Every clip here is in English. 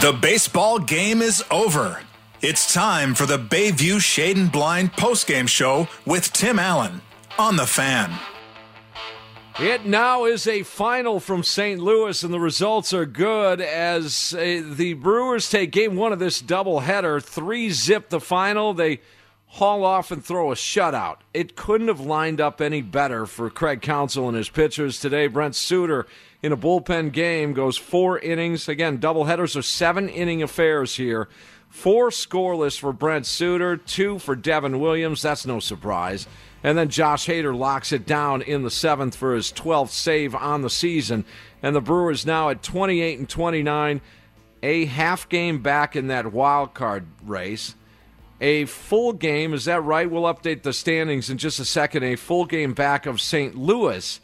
The baseball game is over. It's time for the Bayview Shade and Blind postgame show with Tim Allen on The Fan. It now is a final from St. Louis, and the results are good as the Brewers take game one of this doubleheader. 3-0 the final. They haul off and throw a shutout. It couldn't have lined up any better for Craig Counsell and his pitchers today. Brent Suter, in a bullpen game, goes four innings. Again, doubleheaders are seven-inning affairs here. Four scoreless for Brent Suter, two for Devin Williams. That's no surprise. And then Josh Hader locks it down in the seventh for his 12th save on the season. And the Brewers now at 28-29, a half game back in that wild card race. A full game, is that right? We'll update the standings in just a second. A full game back of St. Louis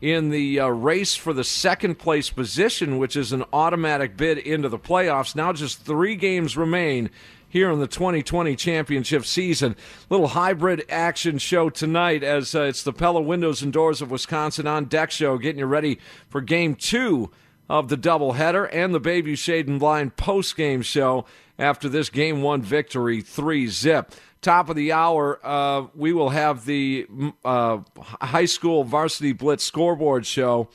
in the race for the second-place position, which is an automatic bid into the playoffs. Now just three games remain here in the 2020 championship season. Little hybrid action show tonight as it's the Pella Windows and Doors of Wisconsin On Deck show, getting you ready for Game 2 of the doubleheader and the Bayview Shade and Blind postgame show after this Game 1 victory, 3-0. Top of the hour, we will have the high school varsity blitz scoreboard show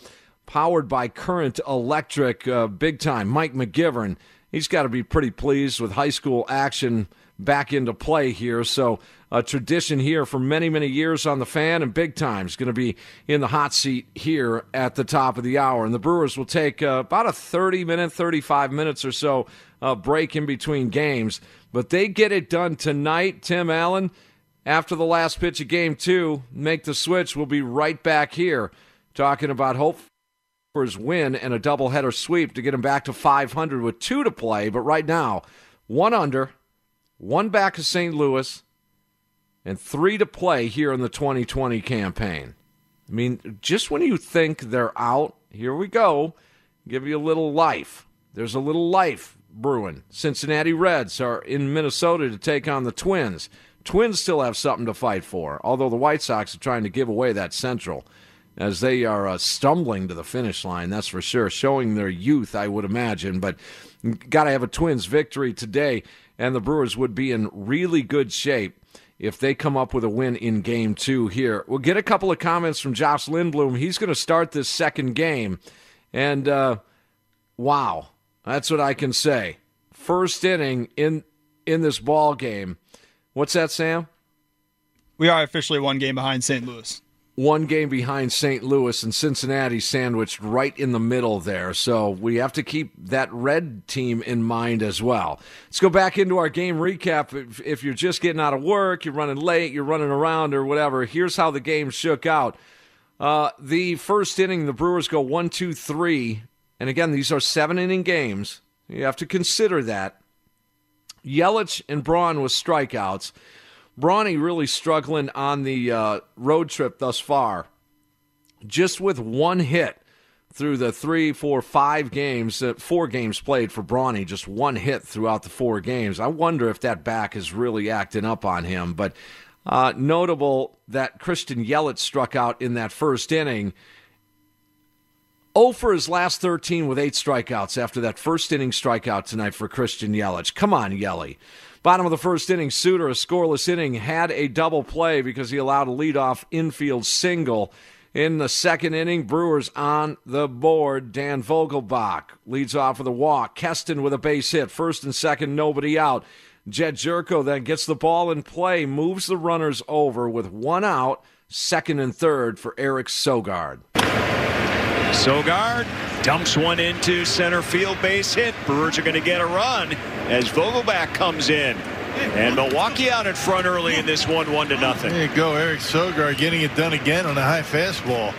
powered by Current Electric, big time. Mike McGivern, he's got to be pretty pleased with high school action back into play here. So a tradition here for many, many years on The Fan, and big time is going to be in the hot seat here at the top of the hour. And the Brewers will take about a 30-minute, 35 minutes or so break in between games. But they get it done tonight, Tim Allen. After the last pitch of Game 2, make the switch. We'll be right back here talking about hope for his win and a doubleheader sweep to get him back to 500 with two to play. But right now, one under, one back of St. Louis, and three to play here in the 2020 campaign. I mean, just when you think they're out, here we go. Give you a little life. There's a little life brewing. Cincinnati Reds are in Minnesota to take on the Twins. Twins still have something to fight for, although the White Sox are trying to give away that Central as they are stumbling to the finish line, that's for sure, showing their youth, I would imagine. But got to have a Twins victory today, and the Brewers would be in really good shape if they come up with a win in Game 2 here. We'll get a couple of comments from Josh Lindblom. He's going to start this second game, and wow. That's what I can say. First inning in this ball game. What's that, Sam? We are officially one game behind St. Louis. One game behind St. Louis, and Cincinnati sandwiched right in the middle there. So we have to keep that red team in mind as well. Let's go back into our game recap. If you're just getting out of work, you're running late, you're running around or whatever, here's how the game shook out. The first inning, the Brewers go 1, 2, 3. And again, these are seven-inning games. You have to consider that. Yelich and Braun with strikeouts. Brawny really struggling on the road trip thus far. Just with one hit through the four games played for Brawny, just one hit throughout the four games. I wonder if that back is really acting up on him. But notable that Christian Yelich struck out in that first inning. 0 for his last 13 with 8 strikeouts after that first inning strikeout tonight for Christian Yelich. Come on, Yelich. Bottom of the first inning, Suter, a scoreless inning, had a double play because he allowed a leadoff infield single. In the second inning, Brewers on the board. Dan Vogelbach leads off with a walk. Keston with a base hit. First and second, nobody out. Jedd Gyorko then gets the ball in play, moves the runners over with one out, second and third for Eric Sogard. Sogard dumps one into center field, base hit. Brewers are going to get a run as Vogelbach comes in. And Milwaukee out in front early in this one, 1-0. There you go, Eric Sogard getting it done again on a high fastball.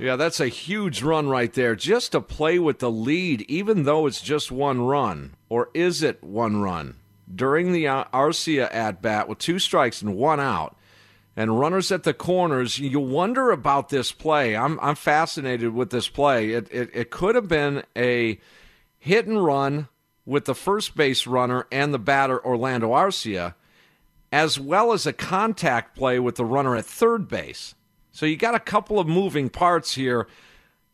Yeah, that's a huge run right there. Just to play with the lead, even though it's just one run. Or is it one run? During the Arcia at-bat with 2 strikes and 1 out. And runners at the corners, you wonder about this play. I'm fascinated with this play. It could have been a hit and run with the first base runner and the batter Orlando Arcia, as well as a contact play with the runner at third base. So you got a couple of moving parts here.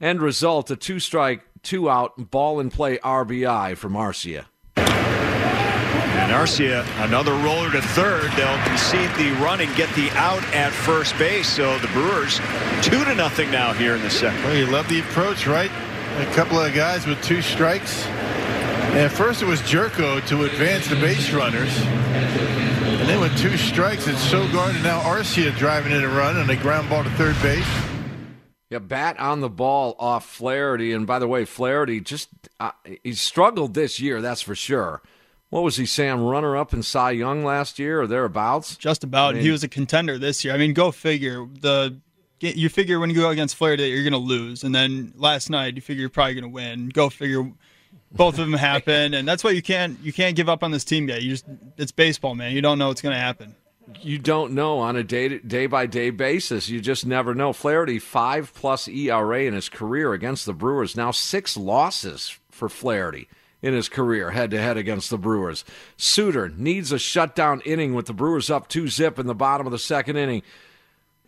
End result, a 2-strike, 2-out, ball in play RBI from Arcia. And Arcia, another roller to third. They'll concede the run and get the out at first base. So the Brewers 2-0 now here in the second. Well, you love the approach, right? A couple of guys with 2 strikes. And at first it was Gyorko to advance the base runners. And then with 2 strikes, it's Sogard and now Arcia driving in a run and a ground ball to third base. Yeah, bat on the ball off Flaherty. And by the way, Flaherty just he struggled this year, that's for sure. What was he, Sam, runner-up in Cy Young last year or thereabouts? Just about. I mean, he was a contender this year. I mean, go figure. You figure when you go against Flaherty that you're going to lose, and then last night you figure you're probably going to win. Go figure. Both of them happen, and that's why you can't give up on this team yet. It's baseball, man. You don't know what's going to happen. You don't know on a day-by-day basis. You just never know. Flaherty, 5+ ERA in his career against the Brewers. Now 6 losses for Flaherty in his career head-to-head against the Brewers. Suter needs a shutdown inning with the Brewers up 2-0 in the bottom of the second inning.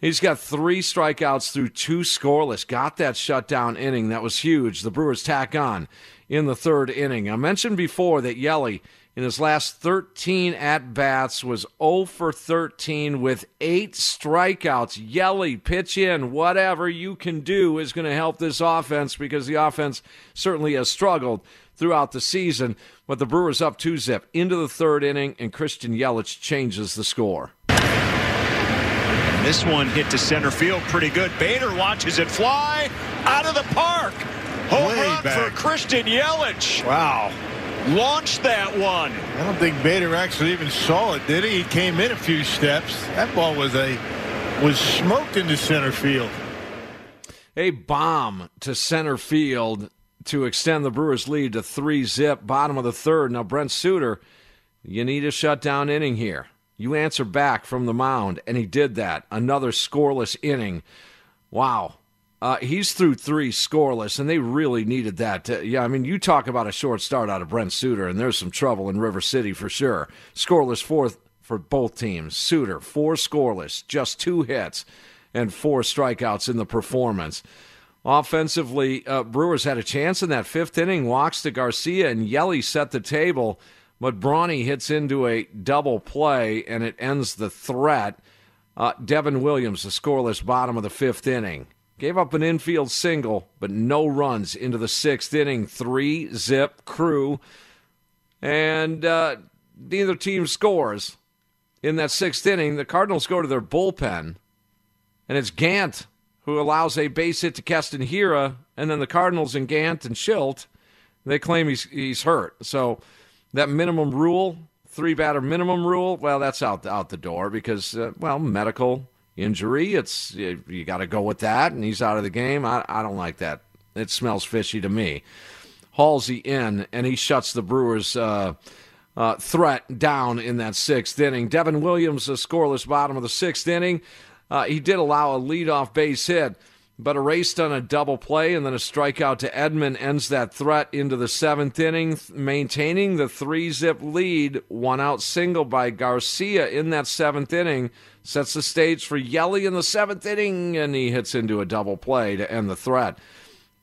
He's got 3 strikeouts through 2 scoreless. Got that shutdown inning. That was huge. The Brewers tack on in the third inning. I mentioned before that Yelich in his last 13 at-bats was 0 for 13 with 8 strikeouts. Yelich, pitch in, whatever you can do is going to help this offense because the offense certainly has struggled throughout the season, but the Brewers up 2-0 into the third inning, and Christian Yelich changes the score. And this one hit to center field pretty good. Bader watches it fly out of the park. Home run for Christian Yelich. Wow. Launched that one. I don't think Bader actually even saw it, did he? He came in a few steps. That ball was smoked into center field. A bomb to center field to extend the Brewers' lead to 3-0, bottom of the third. Now, Brent Suter, you need a shutdown inning here. You answer back from the mound, and he did that. Another scoreless inning. Wow. He's through 3 scoreless, and they really needed that. Yeah, I mean, you talk about a short start out of Brent Suter, and there's some trouble in River City for sure. Scoreless fourth for both teams. Suter, 4 scoreless, just 2 hits, and 4 strikeouts in the performance. Offensively, Brewers had a chance in that fifth inning. Walks to Garcia, and Yelich set the table, but Brawny hits into a double play, and it ends the threat. Devin Williams, the scoreless bottom of the fifth inning. Gave up an infield single, but no runs into the sixth inning. 3-0 crew, and neither team scores in that sixth inning. The Cardinals go to their bullpen, and it's Gant who allows a base hit to Keston Hiura, and then the Cardinals and Gant and Schilt, they claim he's hurt. So that minimum rule, 3-batter minimum rule, well, that's out the door because, well, medical injury, it's you got to go with that, and he's out of the game. I don't like that. It smells fishy to me. Halsey in, and he shuts the Brewers' threat down in that sixth inning. Devin Williams, a scoreless bottom of the sixth inning. He did allow a leadoff base hit, but erased on a double play, and then a strikeout to Edman ends that threat into the seventh inning, maintaining the 3-zip lead. One-out single by Garcia in that seventh inning sets the stage for Yelich in the seventh inning, and he hits into a double play to end the threat.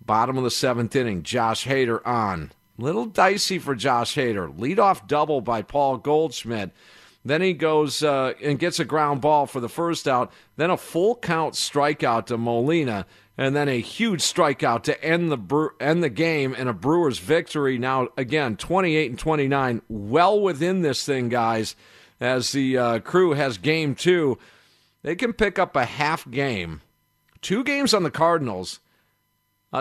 Bottom of the seventh inning, Josh Hader on. Little dicey for Josh Hader. Leadoff double by Paul Goldschmidt. Then he goes and gets a ground ball for the first out, then a full count strikeout to Molina, and then a huge strikeout to end the game and a Brewers victory. Now, again, 28 and 29, well within this thing, guys, as the Crew has game two. They can pick up a half game, 2 games on the Cardinals.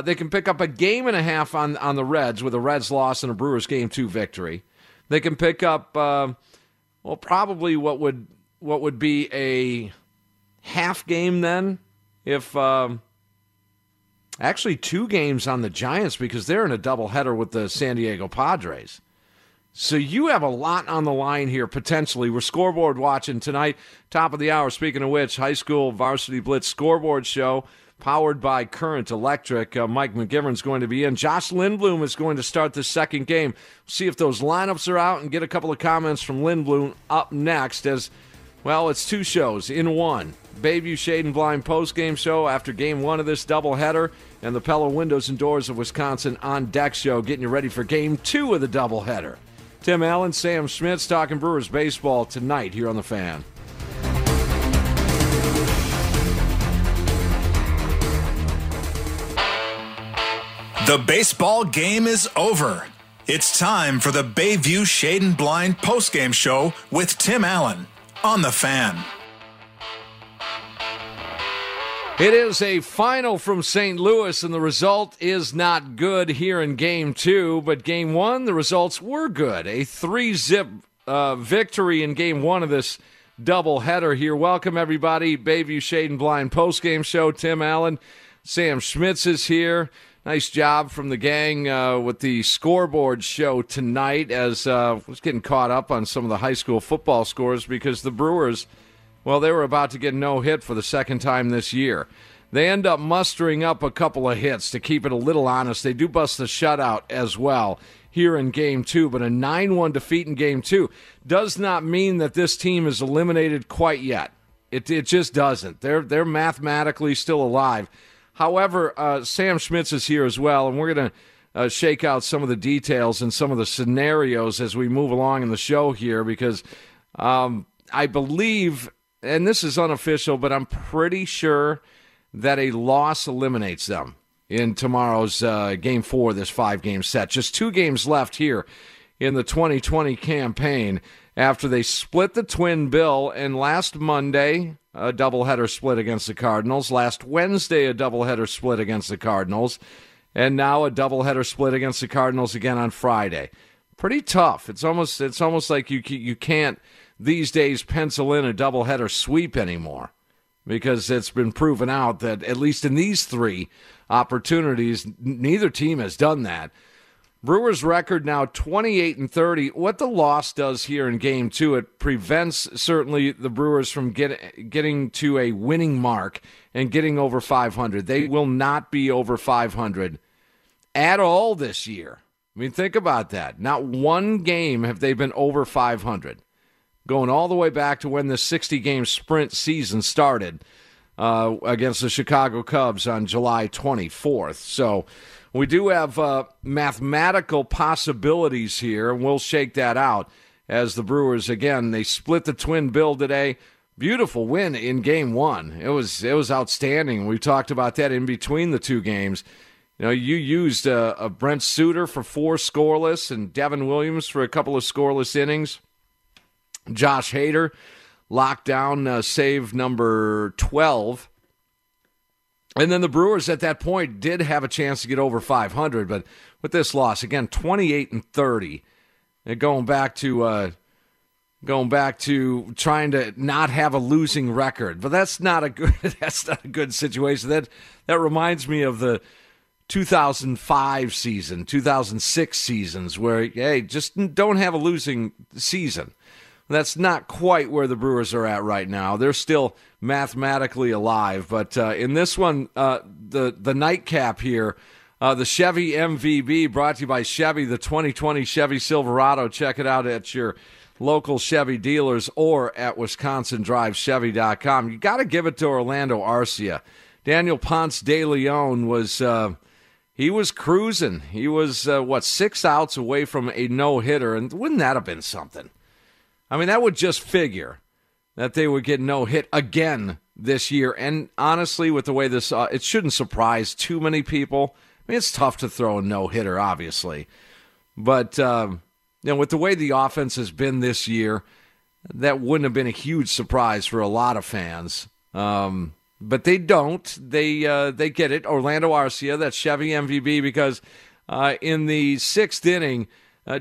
They can pick up a game and a half on the Reds with a Reds loss and a Brewers game two victory. They can pick up... well, probably what would be a half game then, if actually 2 games on the Giants, because they're in a doubleheader with the San Diego Padres. So you have a lot on the line here potentially. We're scoreboard watching tonight, top of the hour. Speaking of which, high school varsity blitz scoreboard show powered by Current Electric. Mike McGivern's going to be in. Josh Lindblom is going to start the second game. See if those lineups are out and get a couple of comments from Lindblom up next, as, well, it's 2 shows in one. Bayview Shade and Blind post-game show after game one of this doubleheader, and the Pella Windows and Doors of Wisconsin On Deck show getting you ready for game two of the doubleheader. Tim Allen, Sam Schmitz talking Brewers baseball tonight here on The Fan. The baseball game is over. It's time for the Bayview Shade and Blind postgame show with Tim Allen on The Fan. It is a final from St. Louis, and the result is not good here in Game 2. But Game 1, the results were good. A 3-zip victory in Game 1 of this doubleheader here. Welcome, everybody. Bayview Shade and Blind postgame show. Tim Allen, Sam Schmitz is here. Nice job from the gang with the scoreboard show tonight, as I was getting caught up on some of the high school football scores, because the Brewers, well, they were about to get no-hit for the second time this year. They end up mustering up a couple of hits to keep it a little honest. They do bust the shutout as well here in Game 2, but a 9-1 defeat in Game 2 does not mean that this team is eliminated quite yet. It just doesn't. They're mathematically still alive. However, Sam Schmitz is here as well, and we're going to shake out some of the details and some of the scenarios as we move along in the show here, because I believe, and this is unofficial, but I'm pretty sure that a loss eliminates them in tomorrow's Game 4, this 5-game set. Just 2 games left here in the 2020 campaign after they split the twin bill, and last Monday... a doubleheader split against the Cardinals. Last Wednesday, a doubleheader split against the Cardinals. And now a doubleheader split against the Cardinals again on Friday. Pretty tough. It's almost like you can't these days pencil in a doubleheader sweep anymore, because it's been proven out that at least in these 3 opportunities, neither team has done that. Brewers' record now 28-30. What the loss does here in Game 2, it prevents certainly the Brewers from getting to a winning mark and getting over 500. They will not be over 500 at all this year. I mean, think about that. Not one game have they been over 500, going all the way back to when the 60-game sprint season started against the Chicago Cubs on July 24th. So... we do have mathematical possibilities here, and we'll shake that out as the Brewers, again, they split the twin bill today. Beautiful win in Game 1. It was outstanding. We talked about that in between the 2 games. You know, you used a Brent Suter for 4 scoreless and Devin Williams for a couple of scoreless innings. Josh Hader locked down save number 12. And then the Brewers at that point did have a chance to get over 500, but with this loss, again, 28-30, and going back to trying to not have a losing record. But that's not a good situation. That reminds me of the 2005 season, 2006 seasons, where hey, just don't have a losing season. That's not quite where the Brewers are at right now. They're still mathematically alive. But in this one, the nightcap here, the Chevy MVB brought to you by Chevy, the 2020 Chevy Silverado. Check it out at your local Chevy dealers or at WisconsinDriveChevy.com. You got to give it to Orlando Arcia. Daniel Ponce de Leon was he was cruising. He was, 6 outs away from a no-hitter, and wouldn't that have been something? I mean, that would just figure that they would get no hit again this year. And honestly, with the way this, it shouldn't surprise too many people. I mean, it's tough to throw a no-hitter, obviously. But you know, with the way the offense has been this year, that wouldn't have been a huge surprise for a lot of fans. But they don't. They get it. Orlando Arcia, that Chevy MVB, because in the sixth inning,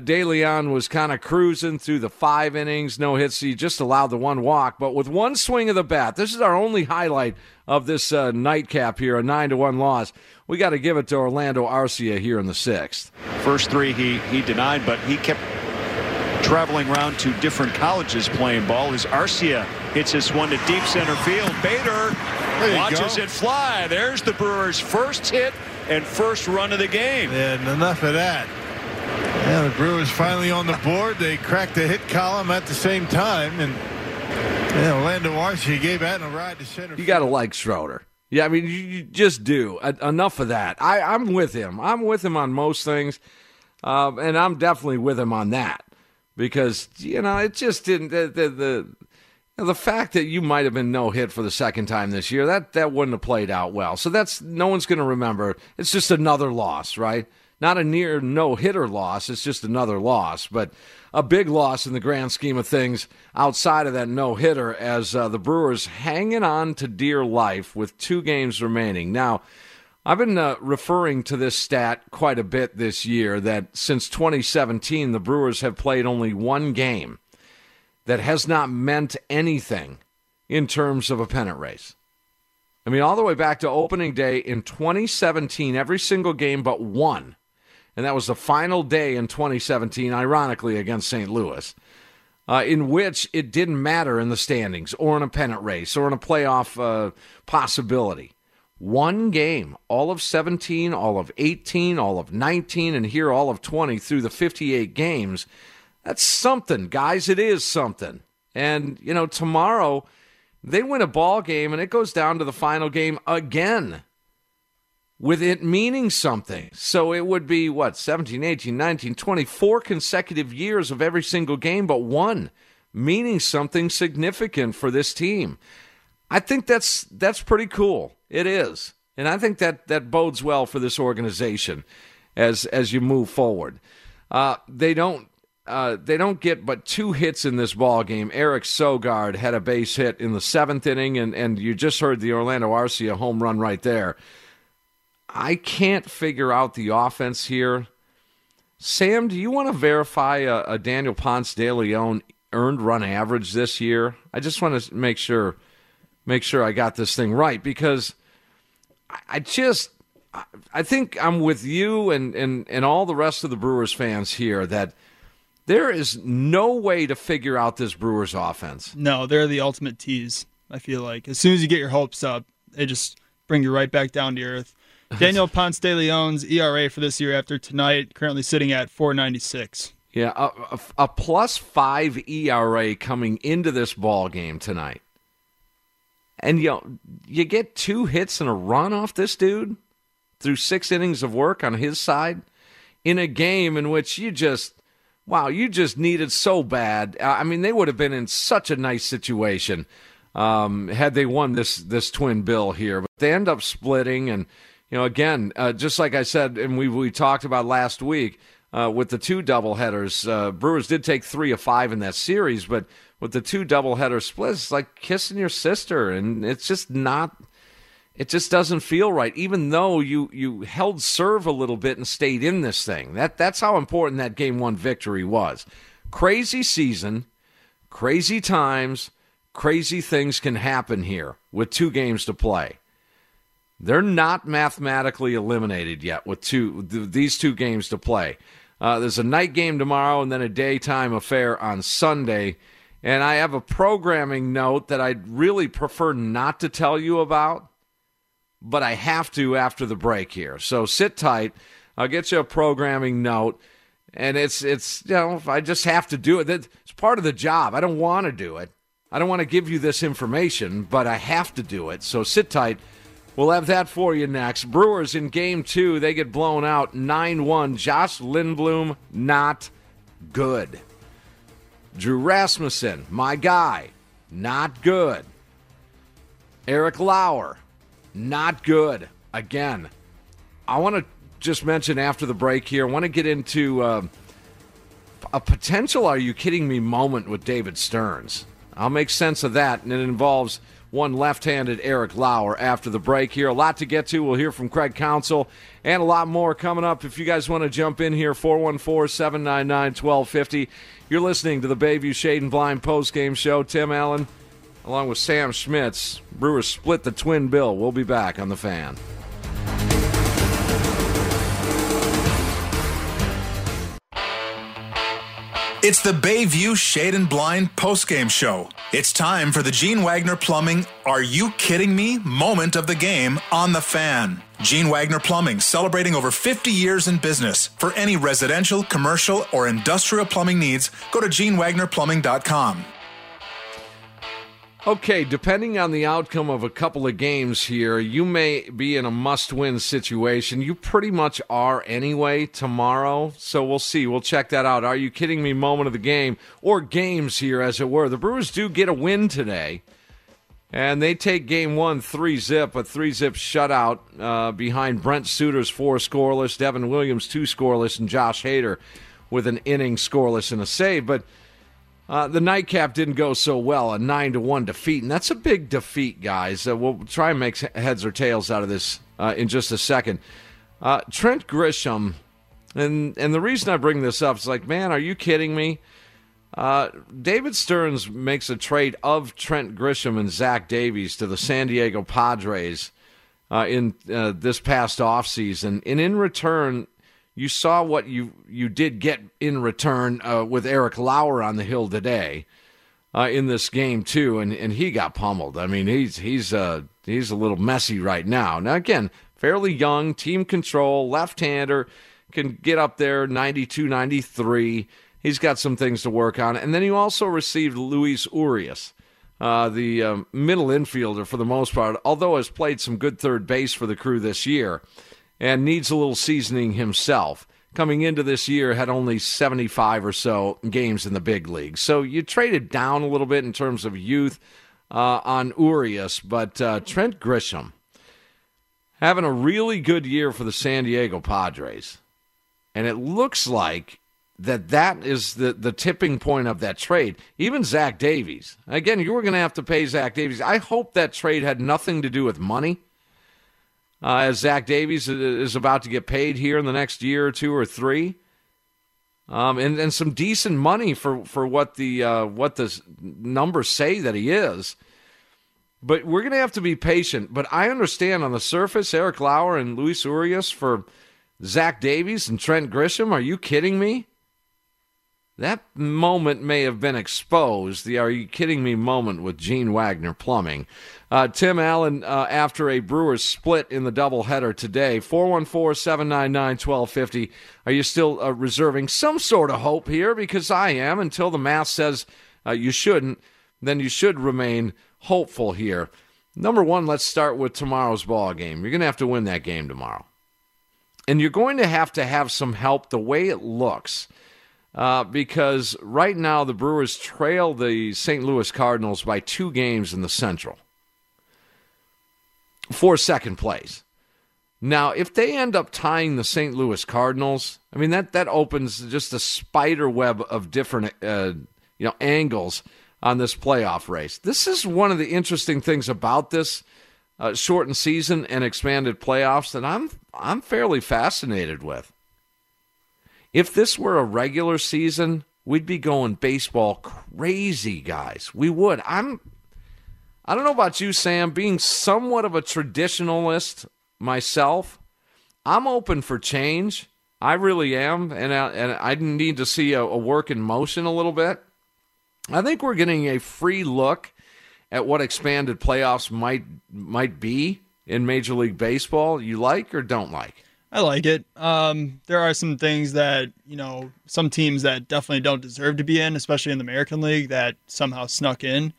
De Leon was kind of cruising through the 5 innings, no hits. He just allowed the 1 walk. But with 1 swing of the bat, this is our only highlight of this nightcap here, a 9-1 loss. We got to give it to Orlando Arcia here in the 6th. First 3 he denied, but he kept traveling around to different colleges playing ball as Arcia hits this one to deep center field. Bader watches it fly. There's the Brewers' first hit and first run of the game. And enough of that. Yeah, the Brewers finally on the board. They cracked the hit column at the same time, and Orlando Arcia gave Adam a ride to center. You got to like Schroeder. Yeah, I mean, you just do. Enough of that. I'm with him. I'm with him on most things, and I'm definitely with him on that because it just didn't the fact that you might have been no hit for the second time this year that wouldn't have played out well. So that's no one's going to remember. It's just another loss, right? Not a near no-hitter loss. It's just another loss, but a big loss in the grand scheme of things outside of that no-hitter as the Brewers hanging on to dear life with 2 games remaining. Now, I've been referring to this stat quite a bit this year that since 2017, the Brewers have played only 1 game that has not meant anything in terms of a pennant race. I mean, all the way back to opening day in 2017, every single game but 1. And that was the final day in 2017, ironically, against St. Louis, in which it didn't matter in the standings or in a pennant race or in a playoff possibility. 1 game, all of 17, all of 18, all of 19, and here all of 20 through the 58 games. That's something, guys. It is something. And, tomorrow they win a ball game, and it goes down to the final game again, with it meaning something. So it would be, 17, 18, 19, 24 consecutive years of every single game but 1 meaning something significant for this team. I think that's pretty cool. It is. And I think that bodes well for this organization as you move forward. They don't get but 2 hits in this ball game. Eric Sogard had a base hit in the 7th inning, and you just heard the Orlando Arcia home run right there. I can't figure out the offense here. Sam, do you want to verify a Daniel Ponce de Leon earned run average this year? I just want to make sure I got this thing right, because I think I'm with you and all the rest of the Brewers fans here that there is no way to figure out this Brewers offense. No, they're the ultimate tease, I feel like. As soon as you get your hopes up, they just bring you right back down to earth. Daniel Ponce de Leon's ERA for this year after tonight, currently sitting at 4.96. Yeah, a +5 ERA coming into this ball game tonight. And you get 2 hits and a run off this dude through 6 innings of work on his side in a game in which you just needed so bad. I mean, they would have been in such a nice situation had they won this twin bill here. But they end up splitting and again, just like I said, and we talked about last week with the 2 doubleheaders, Brewers did take 3 of 5 in that series, but with the 2 doubleheader splits, it's like kissing your sister, and it just doesn't feel right, even though you held serve a little bit and stayed in this thing. That's how important that Game 1 victory was. Crazy season, crazy times, crazy things can happen here with 2 games to play. They're not mathematically eliminated yet with these 2 games to play. There's a night game tomorrow and then a daytime affair on Sunday. And I have a programming note that I'd really prefer not to tell you about, but I have to after the break here. So sit tight. I'll get you a programming note. And it's you know, I just have to do it. It's part of the job. I don't want to do it. I don't want to give you this information, but I have to do it. So sit tight. We'll have that for you next. Brewers in Game 2, they get blown out 9-1. Josh Lindblom, not good. Drew Rasmussen, my guy, not good. Eric Lauer, not good. Again, I want to just mention after the break here, I want to get into a potential are you kidding me moment with David Stearns. I'll make sense of that, and it involves one left-handed Eric Lauer after the break here. A lot to get to. We'll hear from Craig Counsell and a lot more coming up. If you guys want to jump in here, 414-799-1250. You're listening to the Bayview Shade and Blind postgame show. Tim Allen, along with Sam Schmitz. Brewers split the twin bill. We'll be back on The Fan. It's the Bayview Shade and Blind postgame show. It's time for the Gene Wagner Plumbing Are You Kidding Me moment of the game on The Fan. Gene Wagner Plumbing, celebrating over 50 years in business. For any residential, commercial, or industrial plumbing needs, go to genewagnerplumbing.com. Okay, depending on the outcome of a couple of games here, you may be in a must-win situation. You pretty much are anyway tomorrow, so we'll see. We'll check that out. Are you kidding me moment of the game, or games here, as it were. The Brewers do get a win today, and they take Game 1 3-zip, a 3-zip shutout behind Brent Suter's 4 scoreless, Devin Williams 2 scoreless, and Josh Hader with an inning scoreless and a save. But the nightcap didn't go so well, a 9-1 defeat, and that's a big defeat, guys. We'll try and make heads or tails out of this in just a second. Trent Grisham, and the reason I bring this up is like, man, are you kidding me? David Stearns makes a trade of Trent Grisham and Zach Davies to the San Diego Padres in this past offseason, and in return, you saw what you did get in return with Eric Lauer on the hill today in this game too, and he got pummeled. I mean, he's a little messy right now. Now again, fairly young, team control, left-hander, can get up there 92, 93. He's got some things to work on. And then you also received Luis Urias, the middle infielder for the most part, although has played some good third base for the Crew this year. And needs a little seasoning himself. Coming into this year, had only 75 or so games in the big league. So you traded down a little bit in terms of youth on Urias, but Trent Grisham having a really good year for the San Diego Padres. And it looks like that is the tipping point of that trade. Even Zach Davies. Again, you were going to have to pay Zach Davies. I hope that trade had nothing to do with money. As Zach Davies is about to get paid here in the next year or two or three, and some decent money for what the numbers say that he is. But we're going to have to be patient. But I understand on the surface, Eric Lauer and Luis Urias for Zach Davies and Trent Grisham. Are you kidding me? That moment may have been exposed, the Are You Kidding Me moment with Gene Wagner Plumbing. Tim Allen, after a Brewers split in the doubleheader today, 414-799-1250. Are you still reserving some sort of hope here? Because I am. Until the math says you shouldn't, then you should remain hopeful here. Number one, let's start with tomorrow's ball game. You're going to have to win that game tomorrow. And you're going to have some help the way it looks. Because right now the Brewers trail the St. Louis Cardinals by 2 games in the Central for second place. Now, if they end up tying the St. Louis Cardinals, I mean, that opens just a spider web of different angles on this playoff race. This is one of the interesting things about this shortened season and expanded playoffs that I'm fairly fascinated with. If this were a regular season, we'd be going baseball crazy, guys. We would. I don't know about you, Sam, being somewhat of a traditionalist myself, I'm open for change. I really am, and I need to see a work in motion a little bit. I think we're getting a free look at what expanded playoffs might be in Major League Baseball. You like or don't like? I like it. There are some things that, you know, some teams that definitely don't deserve to be in, especially in the American League, that somehow snuck in.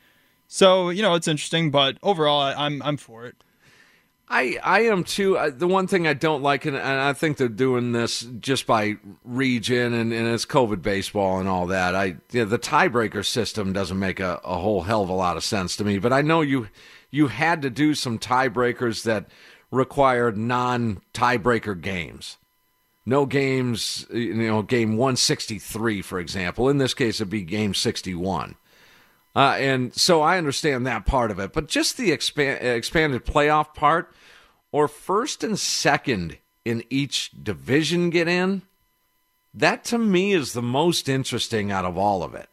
So, you know, it's interesting, but overall, I'm for it. I am too. The one thing I don't like, and I think they're doing this just by region, and it's COVID baseball and all that. The tiebreaker system doesn't make a whole hell of a lot of sense to me. But I know you had to do some tiebreakers that required non-tiebreaker games. No games, you know, game 163, for example. In this case, it'd be game 61. And so I understand that part of it, but just the expanded playoff part, or first and second in each division get in, that to me is the most interesting out of all of it,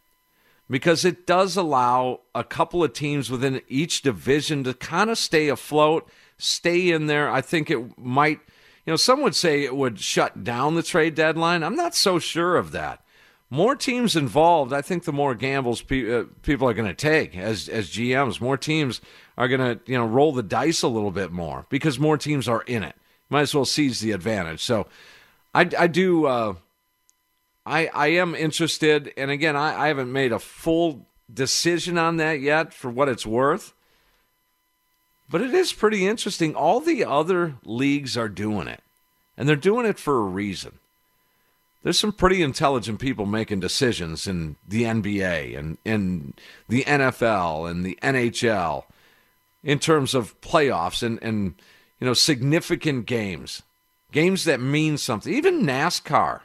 because it does allow a couple of teams within each division to kind of stay afloat, stay in there. I think it might, you know, some would say it would shut down the trade deadline. I'm not so sure of that. More teams involved, I think the more gambles people are going to take as GMs. More teams are going to, you know, roll the dice a little bit more because more teams are in it. Might as well seize the advantage. So I am interested. And again, I haven't made a full decision on that yet for what it's worth. But it is pretty interesting. All the other leagues are doing it, and they're doing it for a reason. There's some pretty intelligent people making decisions in the NBA and in the NFL and the NHL in terms of playoffs and you know, significant games that mean something. Even NASCAR.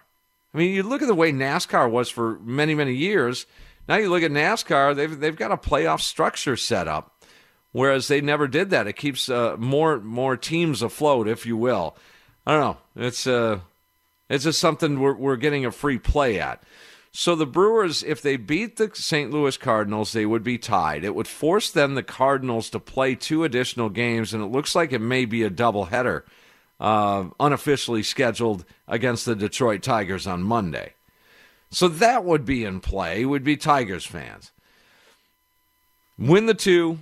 I mean, you look at the way NASCAR was for many, many years. Now you look at NASCAR, they've got a playoff structure set up, whereas they never did that. It keeps more teams afloat, if you will. I don't know. It's just something we're getting a free play at. So the Brewers, if they beat the St. Louis Cardinals, they would be tied. It would force them, the Cardinals, to play 2 additional games, and it looks like it may be a doubleheader unofficially scheduled against the Detroit Tigers on Monday. So that would be in play. We'd be Tigers fans. Win the 2.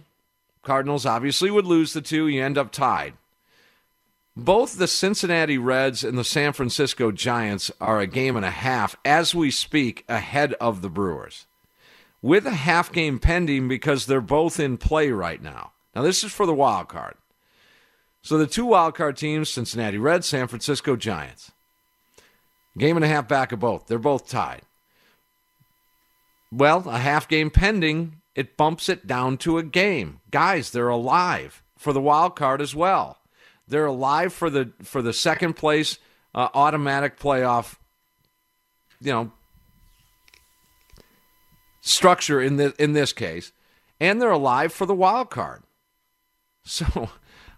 Cardinals obviously would lose the 2. You end up tied. Both the Cincinnati Reds and the San Francisco Giants are a game and a half, as we speak, ahead of the Brewers, with a half game pending because they're both in play right now. Now, this is for the wild card. So the 2 wild card teams, Cincinnati Reds, San Francisco Giants, game and a half back of both. They're both tied. Well, a half game pending, it bumps it down to a game. Guys, they're alive for the wild card as well. They're alive for the second place automatic playoff, you know, structure in this case, and they're alive for the wild card. So,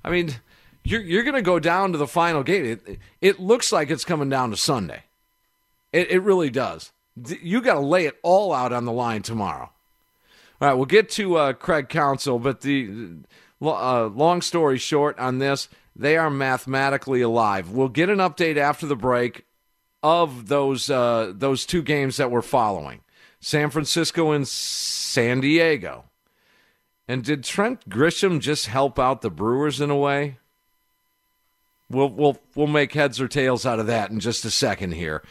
I mean, you're going to go down to the final game. It looks like it's coming down to Sunday. It really does. You got to lay it all out on the line tomorrow. All right, we'll get to Craig Counsell, but the long story short on this. They are mathematically alive. We'll get an update after the break of those 2 games that we're following, San Francisco and San Diego. And did Trent Grisham just help out the Brewers in a way? We'll make heads or tails out of that in just a second here.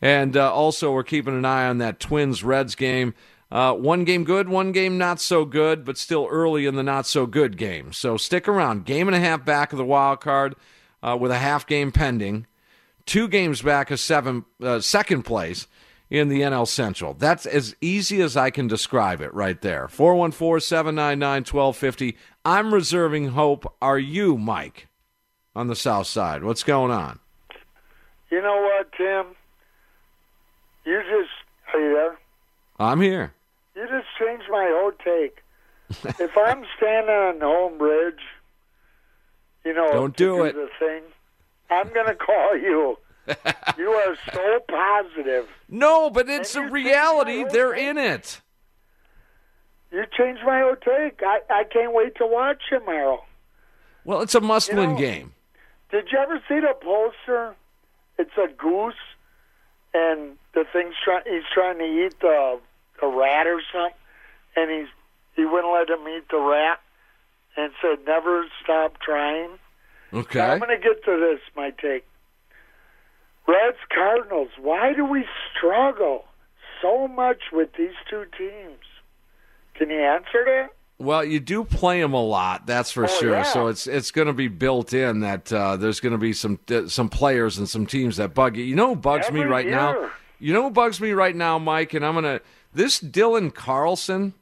And also, we're keeping an eye on that Twins-Reds game. One game good, one game not so good, but still early in the not so good game. So stick around. Game and a half back of the wild card with a half game pending. 2 games back of second place in the NL Central. That's as easy as I can describe it right there. 414-799-1250. I'm reserving hope. Are you, Mike, on the south side? What's going on? You know what, Tim? Are you there? I'm here. You just changed my whole take. If I'm standing on Home Bridge, you know, don't do it. The thing, I'm going to call you. You are so positive. No, but it's a reality. They're in it. You changed my whole take. I can't wait to watch tomorrow. Well, it's a must-win game. Did you ever see the poster? It's a goose, and the thing's he's trying to eat a rat or something. and he wouldn't let him eat the rat and said, never stop trying. Okay. Now I'm going to get to this, my take. Reds, Cardinals, why do we struggle so much with these two teams? Can you answer that? Well, you do play them a lot, that's for sure. Yeah. So it's going to be built in that there's going to be some players and some teams that bug you. You know who bugs me right now? You know who bugs me right now, Mike? And I'm going to – this Dylan Carlson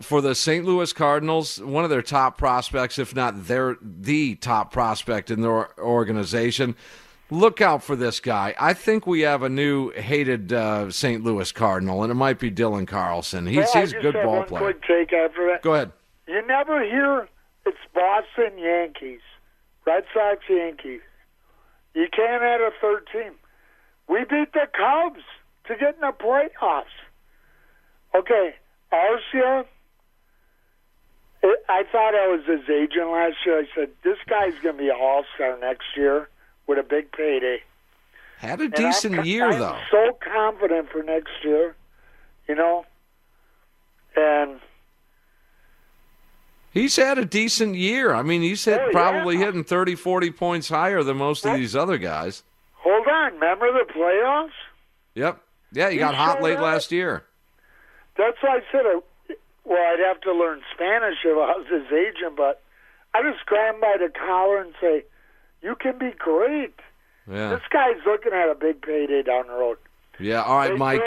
for the St. Louis Cardinals, one of their top prospects, if not the top prospect in their organization – look out for this guy. I think we have a new hated St. Louis Cardinal, and it might be Dylan Carlson. He's a good ball player. Quick take after that. Go ahead. You never hear it's Boston Yankees, Red Sox Yankees. You can't add a third team. We beat the Cubs to get in the playoffs. Okay, Arcia, I thought I was his agent last year. I said, this guy's going to be an all-star next year. With a big payday. Had a decent year, though. I'm so confident for next year, you know. And he's had a decent year. I mean, he's probably hitting 30, 40 points higher than most of these other guys. Hold on. Remember the playoffs? Yep. Yeah, he got hot late last year. That's why I said, I'd have to learn Spanish if I was his agent, but I just grab him by the collar and say, you can be great. Yeah. This guy's looking at a big payday down the road. Yeah, all right, Mike,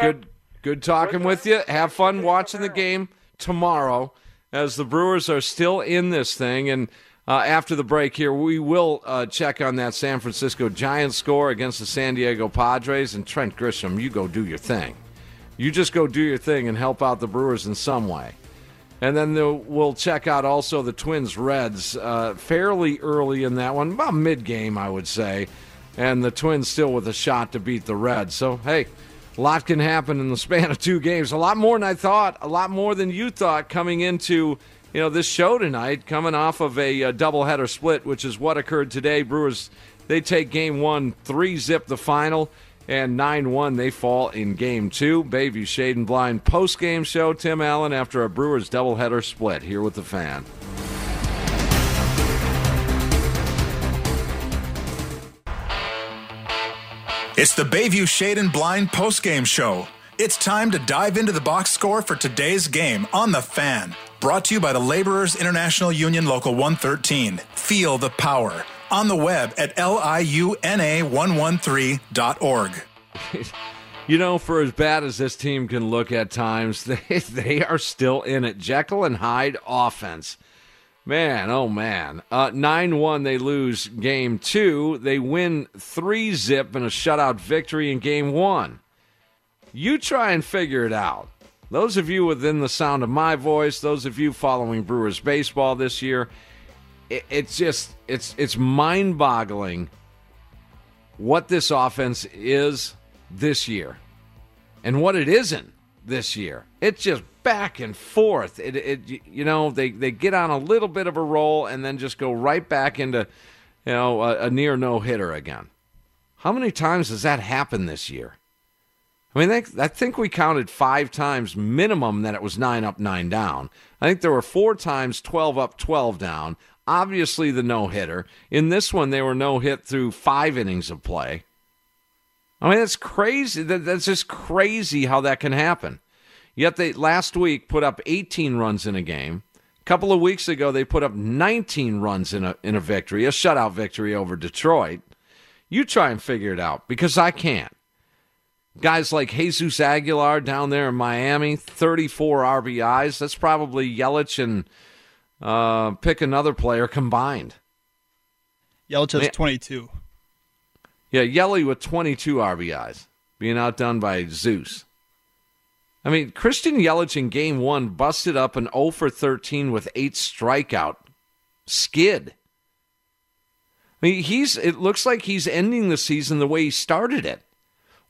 good talking with you. Have fun watching the game tomorrow as the Brewers are still in this thing. And after the break here, we will check on that San Francisco Giants score against the San Diego Padres. And Trent Grisham, you go do your thing. You just go do your thing and help out the Brewers in some way. And then we'll check out also the Twins-Reds fairly early in that one, about mid-game, I would say, and the Twins still with a shot to beat the Reds. So, hey, a lot can happen in the span of two games, a lot more than I thought, a lot more than you thought coming into this show tonight, coming off of a doubleheader split, which is what occurred today. Brewers, they take Game 1, 3-zip the final, and 9-1, they fall in Game 2. Bayview Shade and Blind post-game show. Tim Allen after a Brewers doubleheader split here with the Fan. It's the Bayview Shade and Blind post-game show. It's time to dive into the box score for today's game on the Fan. Brought to you by the Laborers International Union Local 113. Feel the power. On the web at liuna113.org. For as bad as this team can look at times, they are still in it. Jekyll and Hyde offense. Man, oh man. 9-1, they lose Game 2. They win 3-zip in a shutout victory in Game 1. You try and figure it out. Those of you within the sound of my voice, those of you following Brewers baseball this year, it's just it's mind-boggling what this offense is this year and what it isn't this year. It's just back and forth. They get on a little bit of a roll and then just go right back into a near no-hitter again. How many times has that happened this year? I mean, I think we counted 5 times minimum that it was 9 up, 9 down. I think there were 4 times 12 up, 12 down. Obviously the no-hitter. In this one, they were no-hit through 5 innings of play. I mean, that's crazy. That's just crazy how that can happen. Yet they last week put up 18 runs in a game. A couple of weeks ago, they put up 19 runs in a victory, a shutout victory over Detroit. You try and figure it out, because I can't. Guys like Jesus Aguilar down there in Miami, 34 RBIs. That's probably Yelich and... pick another player combined. Yelich has 22. Yeah, Yelich with 22 RBIs, being outdone by Zeus. I mean, Christian Yelich in Game 1 busted up an 0 for 13 with 8 strikeout skid. I mean, it looks like he's ending the season the way he started it.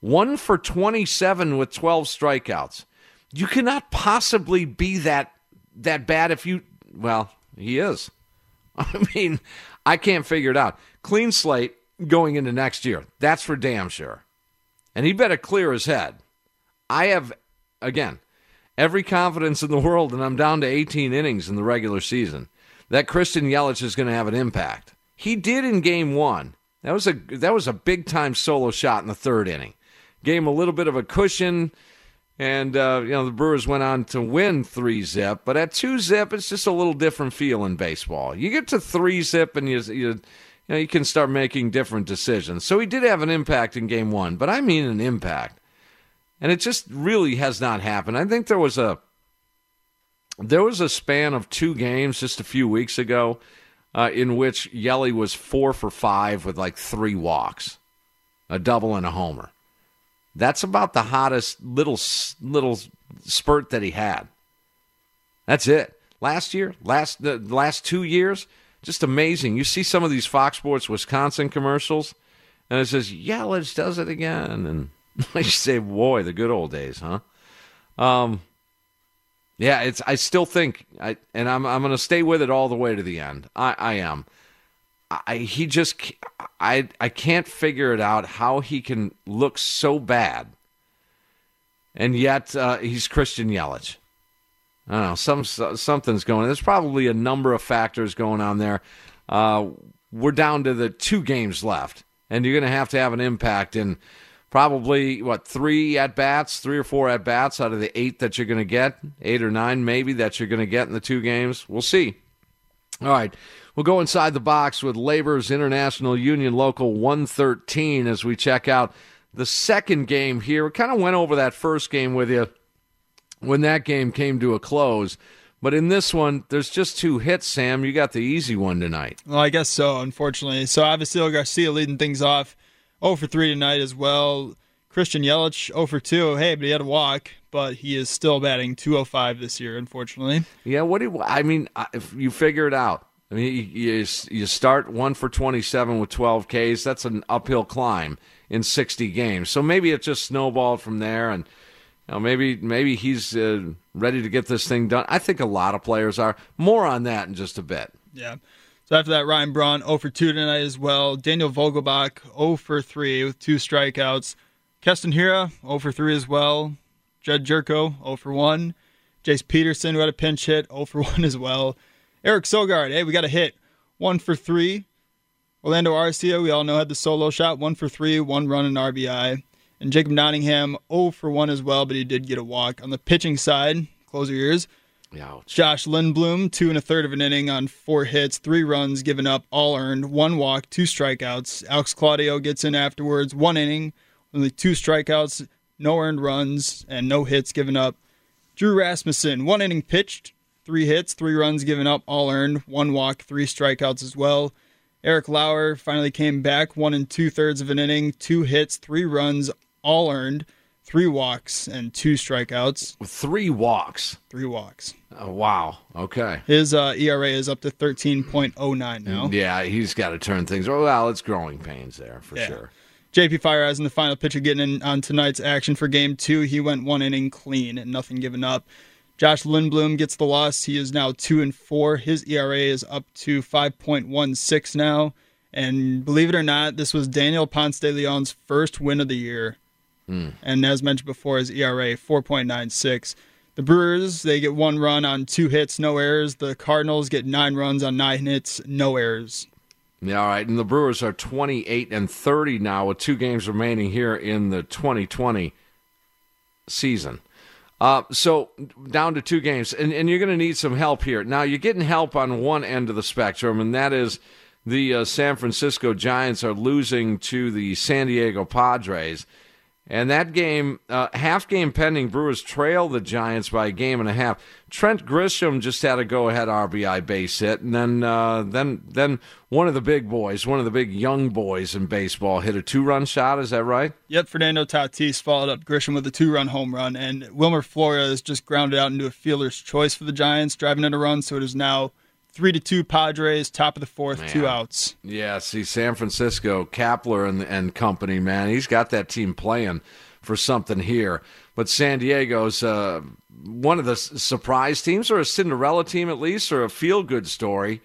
1 for 27 with 12 strikeouts. You cannot possibly be that bad if you... Well, he is. I mean, I can't figure it out. Clean slate going into next year. That's for damn sure. And he better clear his head. I have, again, every confidence in the world, and I'm down to 18 innings in the regular season, that Christian Yelich is going to have an impact. He did in Game 1. That was a big-time solo shot in the third inning. Gave him a little bit of a cushion, and the Brewers went on to win 3-0. But at 2-0, it's just a little different feel in baseball. You get to 3-0, and you can start making different decisions. So he did have an impact in Game 1, but I mean an impact. And it just really has not happened. I think there was a span of two games just a few weeks ago in which Yelich was 4 for 5 with like 3 walks, a double and a homer. That's about the hottest little spurt that he had. That's it. Last year, the last 2 years, just amazing. You see some of these Fox Sports Wisconsin commercials, and it says Yelich does it again, and I say, boy, the good old days, huh? I still think, and I'm going to stay with it all the way to the end. I am. I can't figure it out how he can look so bad, and yet he's Christian Yelich. I don't know, something's going on. There's probably a number of factors going on there. We're down to the 2 games left, and you're going to have an impact in probably, 3 or 4 at-bats out of the 8 that you're going to get, 8 or 9 maybe that you're going to get in the 2 games. We'll see. All right, we'll go inside the box with Labor's International Union Local 113 as we check out the second game here. We kind of went over that first game with you when that game came to a close. But in this one, there's just 2 hits, Sam. You got the easy one tonight. Well, I guess so, unfortunately. So Avisail Garcia leading things off. 0 for 3 tonight as well. Christian Yelich, 0 for 2. Hey, but he had a walk, but he is still batting .205 this year, unfortunately. Yeah, if you figure it out. I mean, you start 1 for 27 with 12 Ks. That's an uphill climb in 60 games. So maybe it just snowballed from there, and maybe he's ready to get this thing done. I think a lot of players are. More on that in just a bit. Yeah. So after that, Ryan Braun, 0 for 2 tonight as well. Daniel Vogelbach, 0 for 3 with 2 strikeouts. Keston Hiura, 0 for 3 as well. Jedd Gyorko, 0 for 1. Jace Peterson, who had a pinch hit, 0 for 1 as well. Eric Sogard, hey, we got a hit, 1 for 3. Orlando Arcia, we all know, had the solo shot, 1 for 3, 1 run and RBI. And Jacob Nottingham, 0 for 1 as well, but he did get a walk. On the pitching side, close your ears. Ouch. Josh Lindblom, 2 1/3 of an inning on 4 hits, 3 runs given up, all earned, 1 walk, 2 strikeouts. Alex Claudio gets in afterwards, 1 inning, only 2 strikeouts, no earned runs, and no hits given up. Drew Rasmussen, 1 inning pitched, 3 hits, 3 runs given up, all earned, 1 walk, 3 strikeouts as well. Eric Lauer finally came back, 1 2/3 of an inning, 2 hits, 3 runs, all earned. 3 walks and 2 strikeouts. 3 walks. 3 walks. Oh, wow. Okay. His ERA is up to 13.09 now. Yeah, he's got to turn things. Well, it's growing pains there for sure. JP Fireeyes in the final pitcher getting in on tonight's action for Game 2. He went 1 inning clean and nothing given up. Josh Lindblom gets the loss. He is now 2 and 4. His ERA is up to 5.16 now. And believe it or not, this was Daniel Ponce de Leon's first win of the year. Mm. And as mentioned before, his ERA, 4.96. The Brewers, they get 1 run on 2 hits, no errors. The Cardinals get 9 runs on 9 hits, no errors. Yeah, all right, and the Brewers are 28 and 30 now with 2 games remaining here in the 2020 season. So down to 2 games, and you're going to need some help here. Now, you're getting help on one end of the spectrum, and that is the San Francisco Giants are losing to the San Diego Padres. And that game, half-game pending, Brewers trail the Giants by a game and a half. Trent Grisham just had a go-ahead RBI base hit, and then one of the big boys, one of the big young boys in baseball, hit a 2-run shot. Is that right? Yep, Fernando Tatis followed up Grisham with a 2-run home run, and Wilmer Flores just grounded out into a fielder's choice for the Giants, driving in a run, so it is now 3-2 Padres, top of the 4th, man. 2 outs. Yeah, see, San Francisco, Kapler and company, man, he's got that team playing for something here. But San Diego's one of the surprise teams, or a Cinderella team at least, or a feel-good story.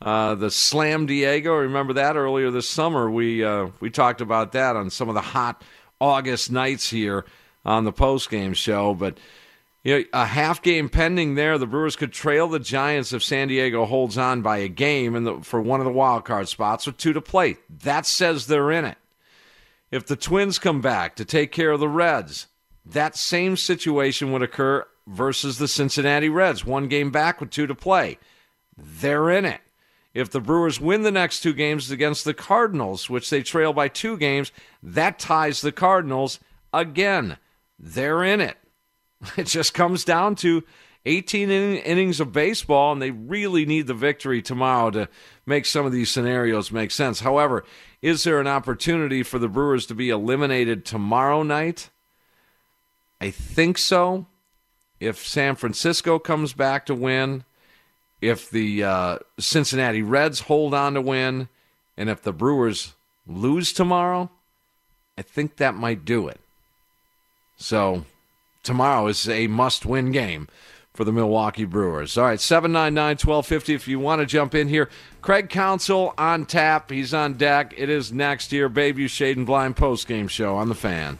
The Slam Diego, remember that earlier this summer? We talked about that on some of the hot August nights here on the postgame show, but You know, a half game pending there. The Brewers could trail the Giants if San Diego holds on by a game for one of the wild card spots with two to play. That says they're in it. If the Twins come back to take care of the Reds, that same situation would occur versus the Cincinnati Reds. One game back with two to play. They're in it. If the Brewers win the next two games against the Cardinals, which they trail by two games, that ties the Cardinals. Again, they're in it. It just comes down to 18 innings of baseball, and they really need the victory tomorrow to make some of these scenarios make sense. However, is there an opportunity for the Brewers to be eliminated tomorrow night? I think so. If San Francisco comes back to win, if the Cincinnati Reds hold on to win, and if the Brewers lose tomorrow, I think that might do it. So tomorrow is a must-win game for the Milwaukee Brewers. All right, 799-1250 if you want to jump in here. Craig Counsell on tap. He's on deck. It is next here. Bayview Shade and Blind postgame show on The Fan.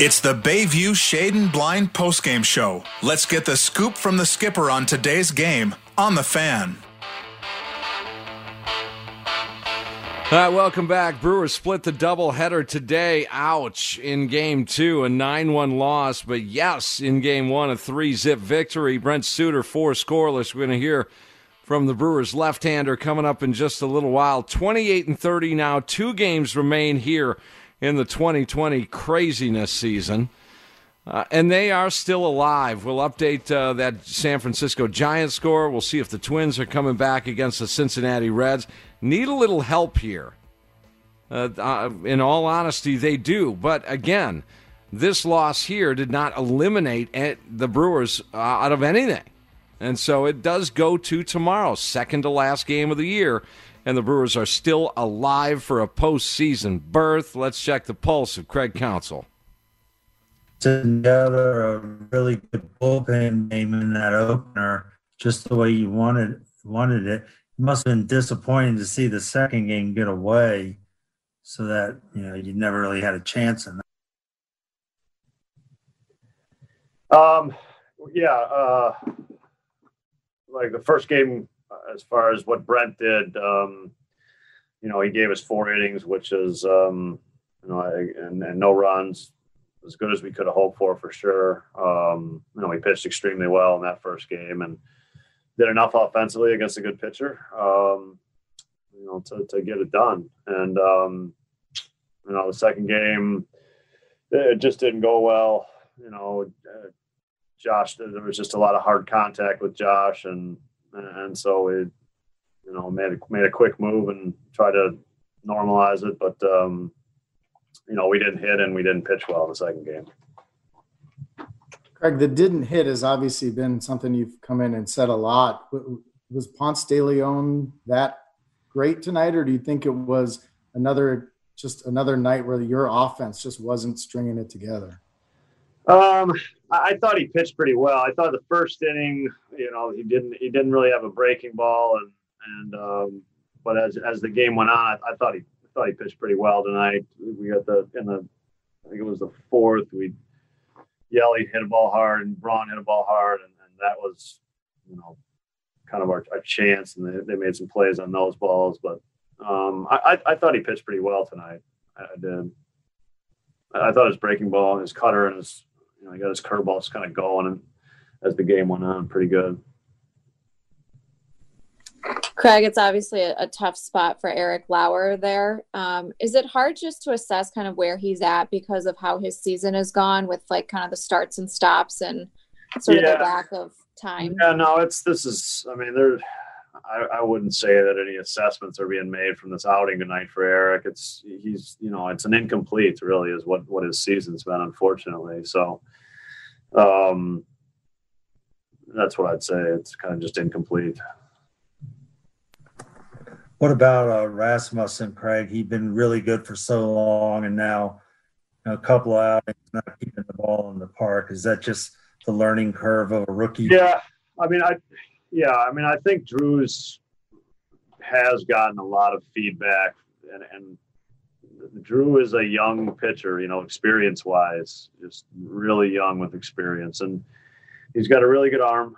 It's the Bayview Shade and Blind postgame show. Let's get the scoop from the skipper on today's game on The Fan. All right, welcome back. Brewers split the doubleheader today. Ouch. In Game 2, a 9-1 loss. But yes, in Game 1, a 3-zip victory. Brent Suter, 4 scoreless. We're going to hear from the Brewers left-hander coming up in just a little while. 28-30 now. 2 games remain here in the 2020 craziness season. And they are still alive. We'll update that San Francisco Giants score. We'll see if the Twins are coming back against the Cincinnati Reds. Need a little help here. In all honesty, they do. But again, this loss here did not eliminate the Brewers out of anything. And so it does go to tomorrow, second to last game of the year. And the Brewers are still alive for a postseason berth. Let's check the pulse of Craig Counsell. Together a really good bullpen game in that opener, just the way you wanted it. It must have been disappointing to see the second game get away, so that you never really had a chance in that. Like the first game, as far as what Brent did, he gave us 4 innings, which is and no runs. As good as we could have hoped for sure. We pitched extremely well in that first game and did enough offensively against a good pitcher, to get it done. And, the second game, it just didn't go well. Josh, there was just a lot of hard contact with Josh. And so it, made a quick move and tried to normalize it. But, we didn't hit and we didn't pitch well in the second game. Craig, the didn't hit has obviously been something you've come in and said a lot. Was Ponce de Leon that great tonight, or do you think it was another night where your offense just wasn't stringing it together? I thought he pitched pretty well. I thought the first inning, he didn't really have a breaking ball, but as the game went on, I thought he pitched pretty well tonight. We got I think it was the fourth. Yelich hit a ball hard and Braun hit a ball hard, and that was, kind of our chance. And they made some plays on those balls, but I thought he pitched pretty well tonight. I did. I thought his breaking ball and his cutter and his, he got his curveball just kind of going, and as the game went on, pretty good. Craig, it's obviously a tough spot for Eric Lauer there. Is it hard just to assess kind of where he's at because of how his season has gone with like kind of the starts and stops and sort of the lack of time? Yeah, no, I wouldn't say that any assessments are being made from this outing tonight for Eric. It's an incomplete really is what his season's been, unfortunately. So that's what I'd say. It's kind of just incomplete. What about Rasmussen, Craig? He'd been really good for so long, and now a couple of outings not keeping the ball in the park. Is that just the learning curve of a rookie? Yeah, I think Drew's has gotten a lot of feedback, and Drew is a young pitcher, you know, experience wise, just really young with experience, and he's got a really good arm.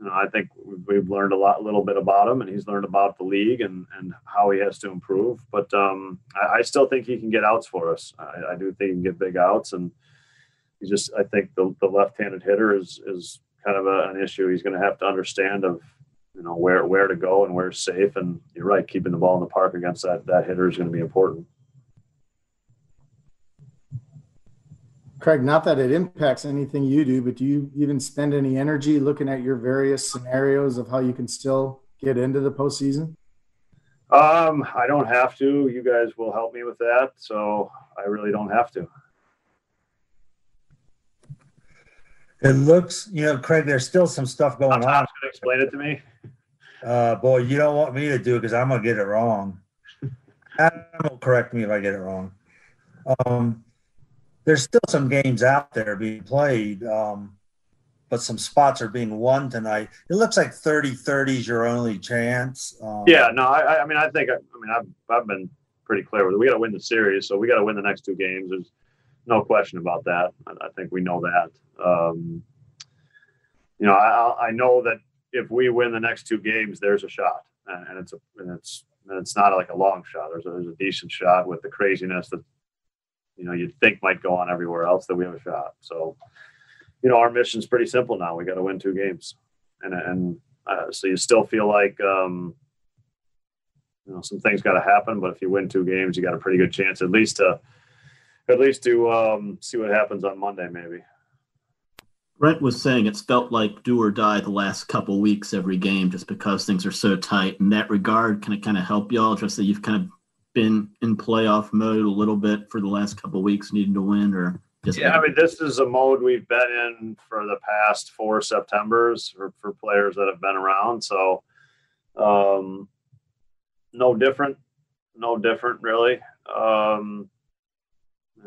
You know, I think we've learned a little bit about him, and he's learned about the league and how he has to improve. But I still think he can get outs for us. I do think he can get big outs, and he just, I think the left-handed hitter is kind of an issue. He's going to have to understand of, you know, where to go and where's safe. And you're right, keeping the ball in the park against that hitter is going to be important. Craig, not that it impacts anything you do, but do you even spend any energy looking at your various scenarios of how you can still get into the postseason? I don't have to. You guys will help me with that, so I really don't have to. It looks, you know, Craig, there's still some stuff going on. Going to explain it to me? Boy, you don't want me to do it because I'm going to get it wrong. Adam will correct me if I get it wrong. There's still some games out there being played, but some spots are being won tonight. It looks like 30-30 is your only chance. I've been pretty clear with it. We got to win the series, so we got to win the next two games. There's no question about that. I think we know that. I know that if we win the next two games, there's a shot, and it's not like a long shot. There's a decent shot with the craziness that, you know, you'd think might go on everywhere else, that we have a shot. So, you know, our mission's pretty simple now. We got to win two games. And so you still feel like, you know, some things got to happen, but if you win two games, you got a pretty good chance at least to see what happens on Monday, maybe. Brent was saying it's felt like do or die the last couple weeks every game, just because things are so tight. In that regard, can it kind of help y'all, just that you've kind of been in playoff mode a little bit for the last couple of weeks, needing to win? Or just this is a mode we've been in for the past four Septembers for players that have been around, so no different really. You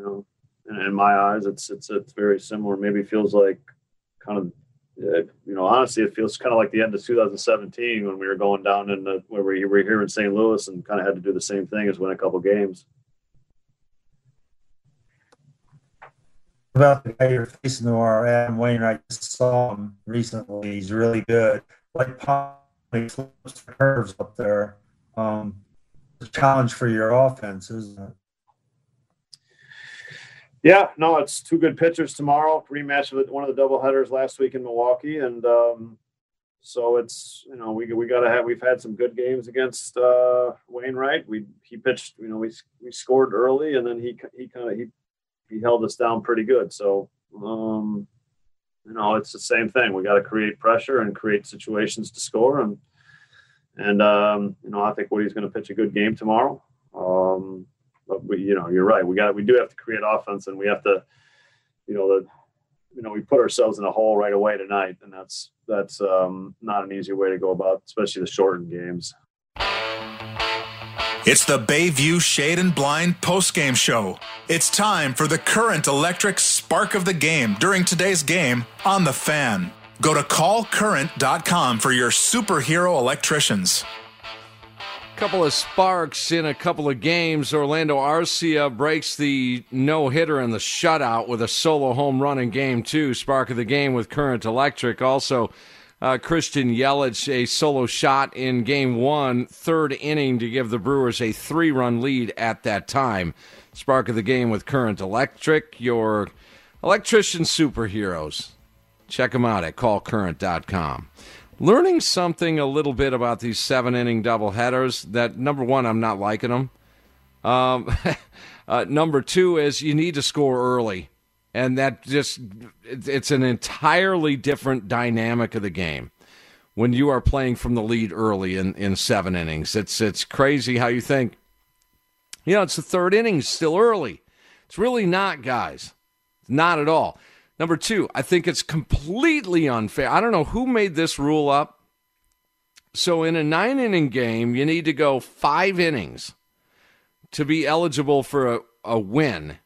know, in my eyes, it's very similar. Maybe it feels like kind of, you know, honestly, it feels kind of like the end of 2017 when we were going down where we were here in St. Louis and kind of had to do the same thing as win a couple games. About the guy you're facing tomorrow, Adam Wainwright, I just saw him recently. He's really good. Like he flips the curves up there. It's a challenge for your offense, isn't it? Yeah, no, it's two good pitchers tomorrow. Rematch of one of the doubleheaders last week in Milwaukee, and so it's, you know, we got to have. We've had some good games against Wainwright. He pitched, you know, we scored early, and then he held us down pretty good. So you know, it's the same thing. We got to create pressure and create situations to score, and you know, I think Woody's going to pitch a good game tomorrow. But we, you know, you're right. We do have to create offense, and we have to, you know, we put ourselves in a hole right away tonight, and that's not an easy way to go about, especially the shortened games. It's the Bayview Shade and Blind postgame show. It's time for the Current Electric Spark of the Game during today's game on The Fan. Go to callcurrent.com for your superhero electricians. Couple of sparks in a couple of games. Orlando Arcia breaks the no-hitter and the shutout with a solo home run in Game 2. Spark of the game with Current Electric. Also, Christian Yelich, a solo shot in Game 1, third inning, to give the Brewers a 3-run lead at that time. Spark of the game with Current Electric, your electrician superheroes. Check them out at callcurrent.com. Learning something a little bit about these 7-inning doubleheaders. That, number one, I'm not liking them. Number two is you need to score early. And that just, it's an entirely different dynamic of the game when you are playing from the lead early in 7 innings. It's crazy how you think, you know, it's the third inning, still early. It's really not, guys. Not at all. Number two, I think it's completely unfair. I don't know who made this rule up. So in a 9-inning game, you need to go 5 innings to be eligible for a win,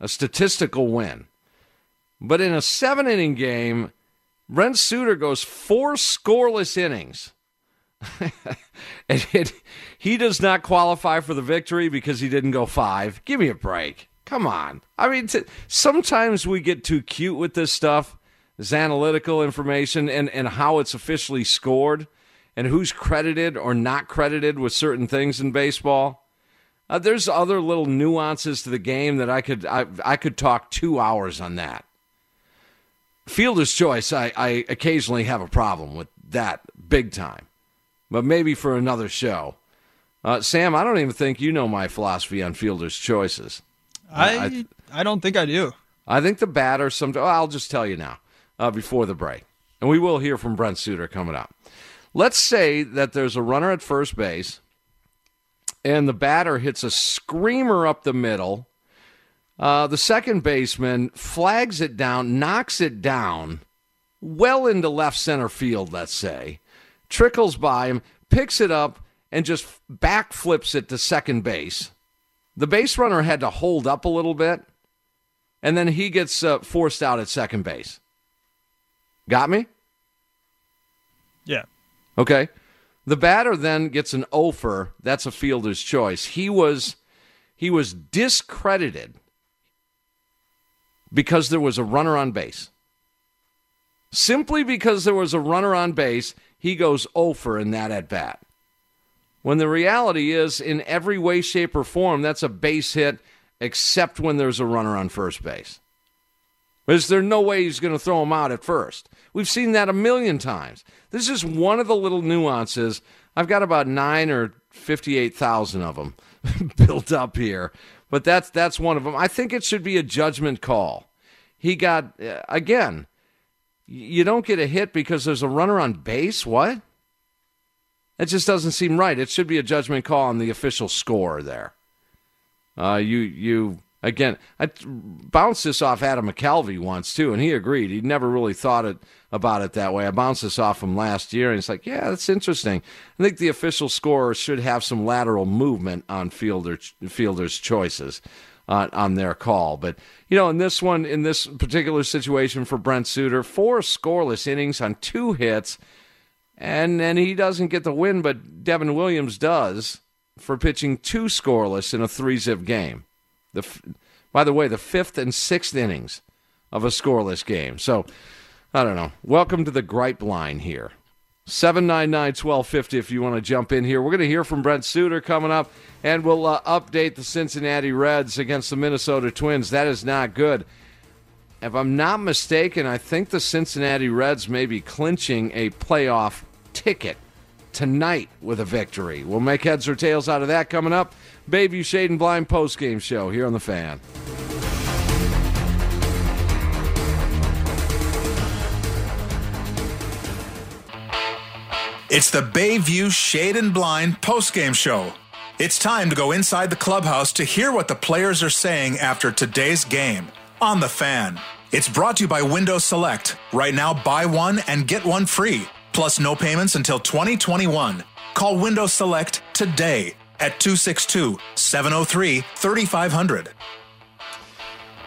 a statistical win. But in a 7-inning game, Brent Suter goes 4 scoreless innings He does not qualify for the victory because he didn't go five. Give me a break. Come on. I mean, sometimes we get too cute with this stuff, this analytical information and how it's officially scored and who's credited or not credited with certain things in baseball. There's other little nuances to the game that I could talk 2 hours on that. Fielder's choice, I occasionally have a problem with that big time, but maybe for another show. Sam, I don't even think you know my philosophy on fielder's choices. I don't think I do. I think the batter sometimes. I'll just tell you now before the break, and we will hear from Brent Suter coming up. Let's say that there's a runner at first base, and the batter hits a screamer up the middle. The second baseman flags it down, knocks it down, well into left center field, let's say, trickles by him, picks it up, and just backflips it to second base. The base runner had to hold up a little bit, and then he gets forced out at second base. Got me? Yeah. Okay. The batter then gets an offer. That's a fielder's choice. He was discredited because there was a runner on base. Simply because there was a runner on base, he goes offer in that at bat. When the reality is, in every way, shape, or form, that's a base hit, except when there's a runner on first base. Is there no way he's going to throw him out at first? We've seen that a million times. This is one of the little nuances. I've got about 9 or 58,000 of them built up here, but that's one of them. I think it should be a judgment call. He got, again, you don't get a hit because there's a runner on base? What? That just doesn't seem right. It should be a judgment call on the official score there. Again, I bounced this off Adam McKelvey once, too, and he agreed. He never really thought about it that way. I bounced this off him last year, and it's like, yeah, that's interesting. I think the official scorer should have some lateral movement on fielder's choices on their call. But, you know, in this particular situation for Brent Suter, 4 scoreless innings on 2 hits, and he doesn't get the win, but Devin Williams does for pitching 2 scoreless in a 3-zip game. By the way, the 5th and 6th innings of a scoreless game. So, I don't know. Welcome to the gripe line here. 799-1250 if you want to jump in here. We're going to hear from Brent Suter coming up, and we'll update the Cincinnati Reds against the Minnesota Twins. That is not good. If I'm not mistaken, I think the Cincinnati Reds may be clinching a playoff ticket tonight with a victory. We'll make heads or tails out of that coming up. Bayview Shade and Blind postgame show here on The Fan. It's the Bayview Shade and Blind postgame show. It's time to go inside the clubhouse to hear what the players are saying after today's game on The Fan. It's brought to you by Window Select. Right now, buy one and get one free. Plus, no payments until 2021. Call Window Select today at 262-703-3500.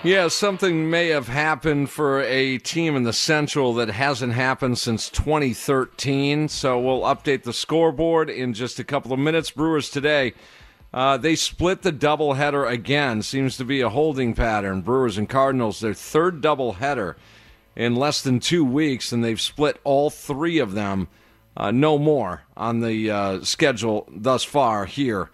Yeah, something may have happened for a team in the Central that hasn't happened since 2013. So we'll update the scoreboard in just a couple of minutes. Brewers today, they split the doubleheader again. Seems to be a holding pattern. Brewers and Cardinals, their third doubleheader in less than 2 weeks, and they've split all 3 of them. No more on the schedule thus far here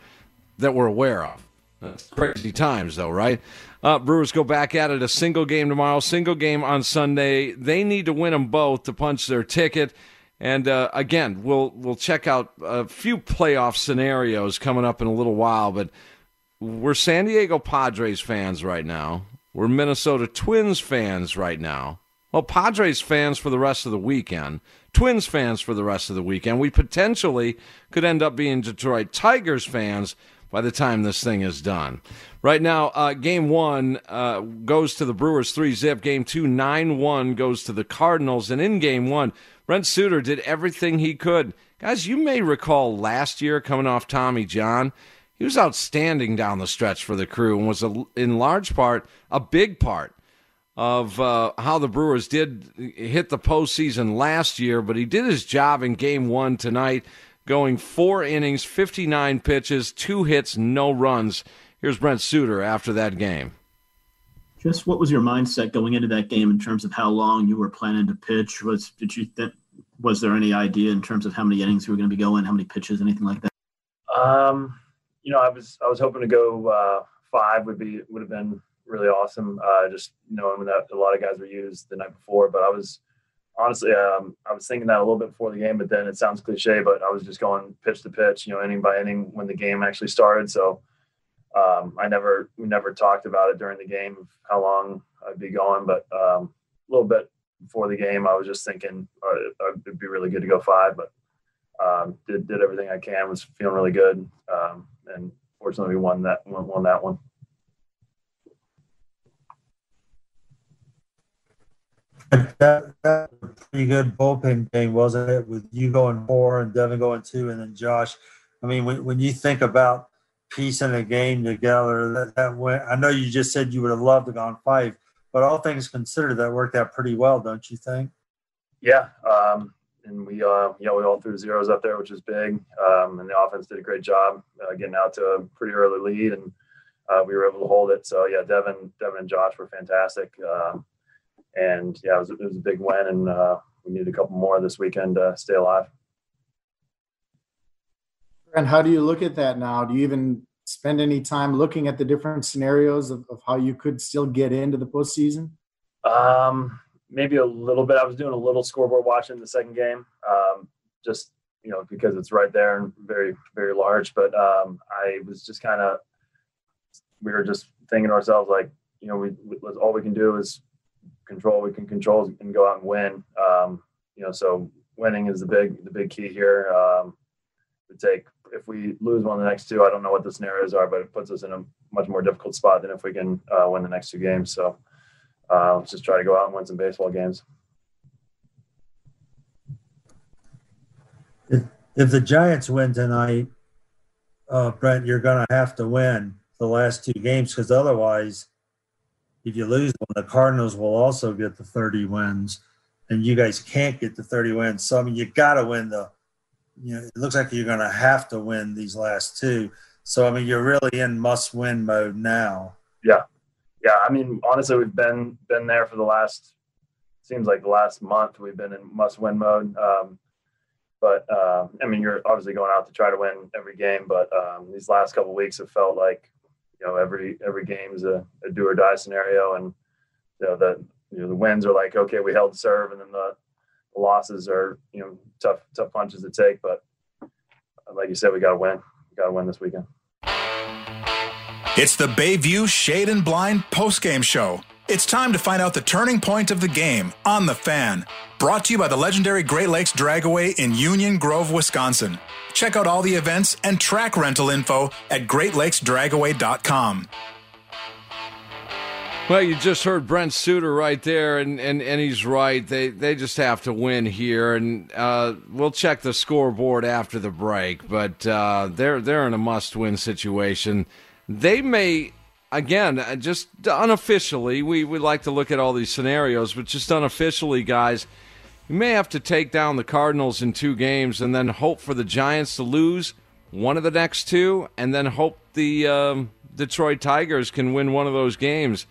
that we're aware of. That's crazy times, though, right? Brewers go back at it, a single game tomorrow, single game on Sunday. They need to win them both to punch their ticket. And, again, we'll check out a few playoff scenarios coming up in a little while. But we're San Diego Padres fans right now. We're Minnesota Twins fans right now. Well, Padres fans for the rest of the weekend. Twins fans for the rest of the weekend. We potentially could end up being Detroit Tigers fans by the time this thing is done. Right now, Game 1 goes to the Brewers 3-zip. Game 2, 9-1 goes to the Cardinals. And in Game 1, Brent Suter did everything he could. Guys, you may recall last year coming off Tommy John, he was outstanding down the stretch for the Crew and was in large part, a big part, of how the Brewers did hit the postseason last year, but he did his job in Game 1 tonight. going 4 innings, 59 pitches, 2 hits, no runs. Here's Brent Suter after that game. Just what was your mindset going into that game in terms of how long you were planning to pitch? Was there any idea in terms of how many innings you were going to be going, how many pitches, anything like that? I was hoping to go five would have been really awesome. Just knowing that a lot of guys were used the night before, but I was honestly, I was thinking that a little bit before the game, but then it sounds cliche, but I was just going pitch to pitch, inning by inning when the game actually started. So we never talked about it during the game of how long I'd be going, but a little bit before the game, I was just thinking it'd be really good to go five, but did everything I can. Was feeling really good, and fortunately we won that one. That was a pretty good bullpen game, wasn't it? With you going 4 and Devin going 2, and then Josh. I mean, when you think about piecing a game together, that went. I know you just said you would have loved to have gone 5, but all things considered, that worked out pretty well, don't you think? Yeah, and we all threw zeros up there, which was big. And the offense did a great job getting out to a pretty early lead, and we were able to hold it. So yeah, Devin and Josh were fantastic. And yeah, it was a big win, and we needed a couple more this weekend to stay alive. And how do you look at that now? Do you even spend any time looking at the different scenarios of how you could still get into the postseason? Maybe a little bit. I was doing a little scoreboard watching the second game, just because it's right there and very, very large. But I was just we were just thinking to ourselves, like, all we can do is control what we can control and go out and win. So winning is the big key here. If we lose one of the next 2, I don't know what the scenarios are, but it puts us in a much more difficult spot than if we can win the next 2 games. So let's just try to go out and win some baseball games. If the Giants win tonight, Brent, you're going to have to win the last 2 games, because otherwise, if you lose one, the Cardinals will also get the 30 wins, and you guys can't get the 30 wins. So, I mean, you got to win it looks like you're going to have to win these last 2. So, I mean, you're really in must-win mode now. Yeah. Yeah, I mean, honestly, we've been there for the last month we've been in must-win mode. I mean, you're obviously going out to try to win every game, but these last couple of weeks have felt like, every game is a do or die scenario, and the wins are like, okay, we held serve, and then the losses are tough punches to take. But like you said, we got to win. We got to win this weekend. It's the Bayview Shade and Blind postgame show. It's time to find out the turning point of the game on The Fan. Brought to you by the legendary Great Lakes Dragaway in Union Grove, Wisconsin. Check out all the events and track rental info at greatlakesdragaway.com. Well, you just heard Brent Suter right there, and he's right. They just have to win here, and we'll check the scoreboard after the break. But they're in a must-win situation. They may, again, just unofficially, we like to look at all these scenarios, but just unofficially, guys, you may have to take down the Cardinals in 2 games and then hope for the Giants to lose one of the next 2, and then hope the Detroit Tigers can win one of those games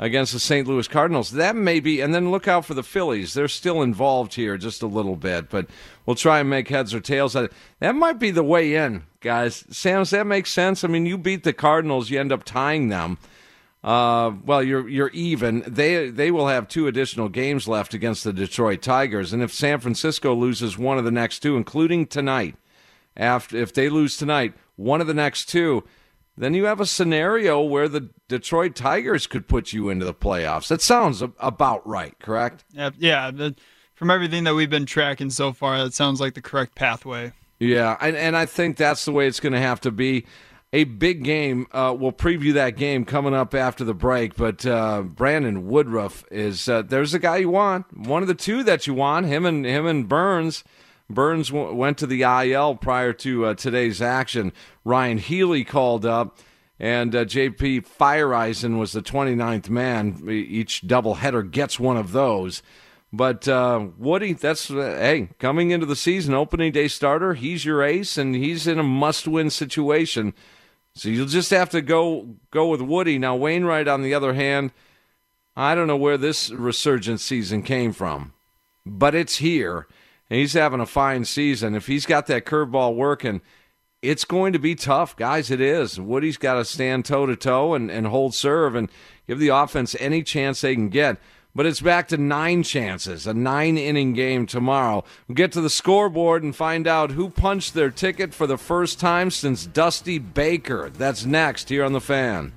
against the St. Louis Cardinals. That may be, and then look out for the Phillies. They're still involved here just a little bit, but we'll try and make heads or tails out of it. That might be the way in, guys. Sam, does that make sense? I mean, you beat the Cardinals, you end up tying them. You're even. They will have 2 additional games left against the Detroit Tigers, and if San Francisco loses one of the next 2, including tonight, if they lose tonight, one of the next 2, then you have a scenario where the Detroit Tigers could put you into the playoffs. That sounds about right, correct? Yeah. From everything that we've been tracking so far, that sounds like the correct pathway. Yeah, and I think that's the way it's going to have to be. A big game. We'll preview that game coming up after the break. But Brandon Woodruff is there's the guy you want, one of the 2 that you want. Him and Burns. Burns went to the IL prior to today's action. Ryan Healy called up, and J.P. Fireisen was the 29th man. Each doubleheader gets one of those. But Woody, that's, hey, coming into the season, opening day starter, he's your ace, and he's in a must-win situation. So you'll just have to go with Woody. Now, Wainwright, on the other hand, I don't know where this resurgence season came from, but it's here, and he's having a fine season. If he's got that curveball working, it's going to be tough. Guys, it is. Woody's got to stand toe-to-toe and hold serve and give the offense any chance they can get. But it's back to 9 chances, a 9-inning game tomorrow. We'll get to the scoreboard and find out who punched their ticket for the first time since Dusty Baker. That's next here on The Fan.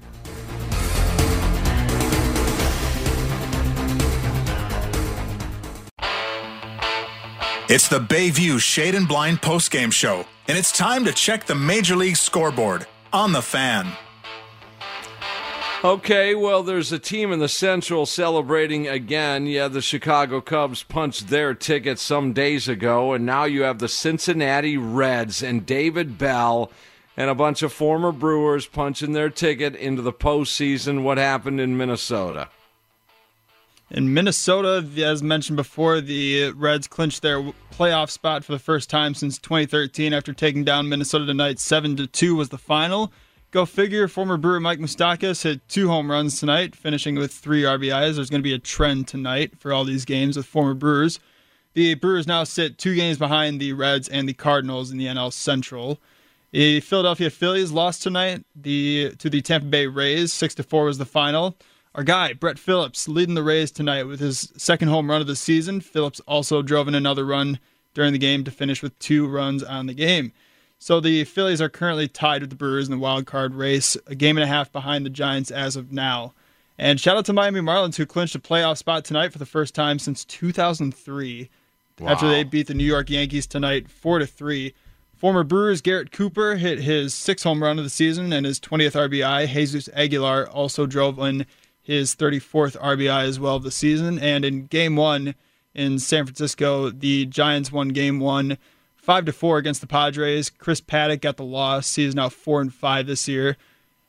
It's the Bayview Shade and Blind postgame show, and it's time to check the Major League scoreboard on The Fan. Okay, well, there's a team in the Central celebrating again. Yeah, the Chicago Cubs punched their ticket some days ago, and now you have the Cincinnati Reds and David Bell and a bunch of former Brewers punching their ticket into the postseason. What happened in Minnesota? In Minnesota, as mentioned before, the Reds clinched their playoff spot for the first time since 2013 after taking down Minnesota tonight. 7-2 was the final. Go figure, former Brewer Mike Moustakas hit 2 home runs tonight, finishing with 3 RBIs. There's going to be a trend tonight for all these games with former Brewers. The Brewers now sit 2 games behind the Reds and the Cardinals in the NL Central. The Philadelphia Phillies lost tonight to the Tampa Bay Rays. 6-4 was the final. Our guy, Brett Phillips, leading the Rays tonight with his second home run of the season. Phillips also drove in another run during the game to finish with 2 runs on the game. So the Phillies are currently tied with the Brewers in the wild card race, a game and a half behind the Giants as of now. And shout out to Miami Marlins, who clinched a playoff spot tonight for the first time since 2003, wow, after they beat the New York Yankees tonight 4-3. Former Brewers Garrett Cooper hit his 6th home run of the season and his 20th RBI. Jesus Aguilar also drove in his 34th RBI as well of the season. And in Game 1 in San Francisco, the Giants won Game 1. 5-4 against the Padres. Chris Paddock got the loss. He is now 4-5 this year.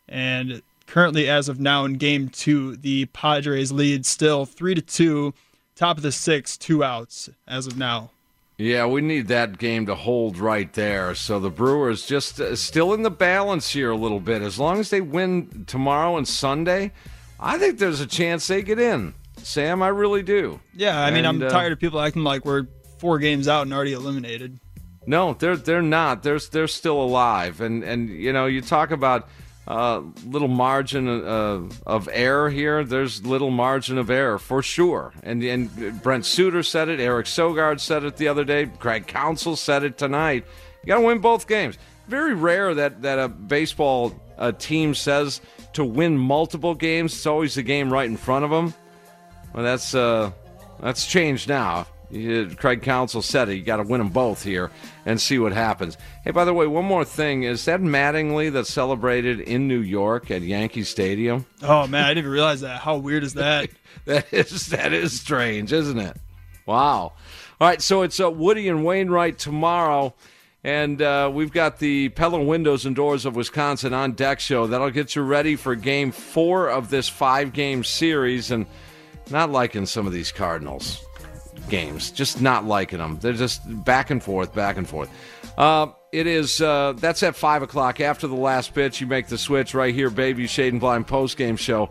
And currently, as of now, in Game 2, the Padres lead still 3-2, top of the 6th, 2 outs as of now. Yeah, we need that game to hold right there. So the Brewers just still in the balance here a little bit. As long as they win tomorrow and Sunday, I think there's a chance they get in. Sam, I really do. Yeah, I mean, I'm tired of people acting like we're 4 games out and already eliminated. No, they're not. They're still alive, and you know, you talk about little margin of error here. There's little margin of error for sure. And Brent Suter said it. Eric Sogard said it the other day. Craig Counsell said it tonight. You got to win both games. Very rare that a baseball team says to win multiple games. It's always the game right in front of them. Well, that's changed now. Craig Counsell said it. You got to win them both here and see what happens. Hey, by the way, one more thing. Is that Mattingly that celebrated in New York at Yankee Stadium? Oh, man, I didn't even realize that. How weird is that? That is strange, isn't it? Wow. All right, so it's Woody and Wainwright tomorrow, and we've got the Pella Windows and Doors of Wisconsin on deck show. That'll get you ready for Game 4 of this 5-game series, and not liking some of these Cardinals games, just not liking them. They're just back and forth. It is that's at 5:00 after the last pitch. You make the switch right here, Bayview Shade and Blind post game show.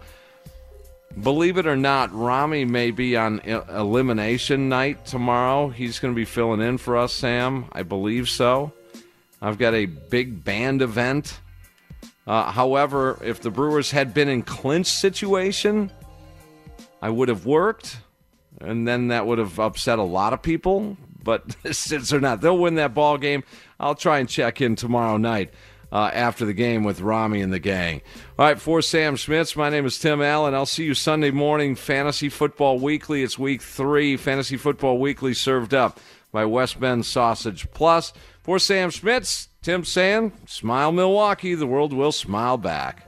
Believe it or not, Rami may be on elimination night tomorrow. He's going to be filling in for us, Sam. I believe so. I've got a big band event. However, if the Brewers had been in clinch situation, I would have worked. And then that would have upset a lot of people. But since they're not, they'll win that ball game. I'll try and check in tomorrow night after the game with Rami and the gang. All right, for Sam Schmitz, my name is Tim Allen. I'll see you Sunday morning, Fantasy Football Weekly. It's Week 3, Fantasy Football Weekly, served up by West Bend Sausage Plus. For Sam Schmitz, Tim Sand, smile Milwaukee. The world will smile back.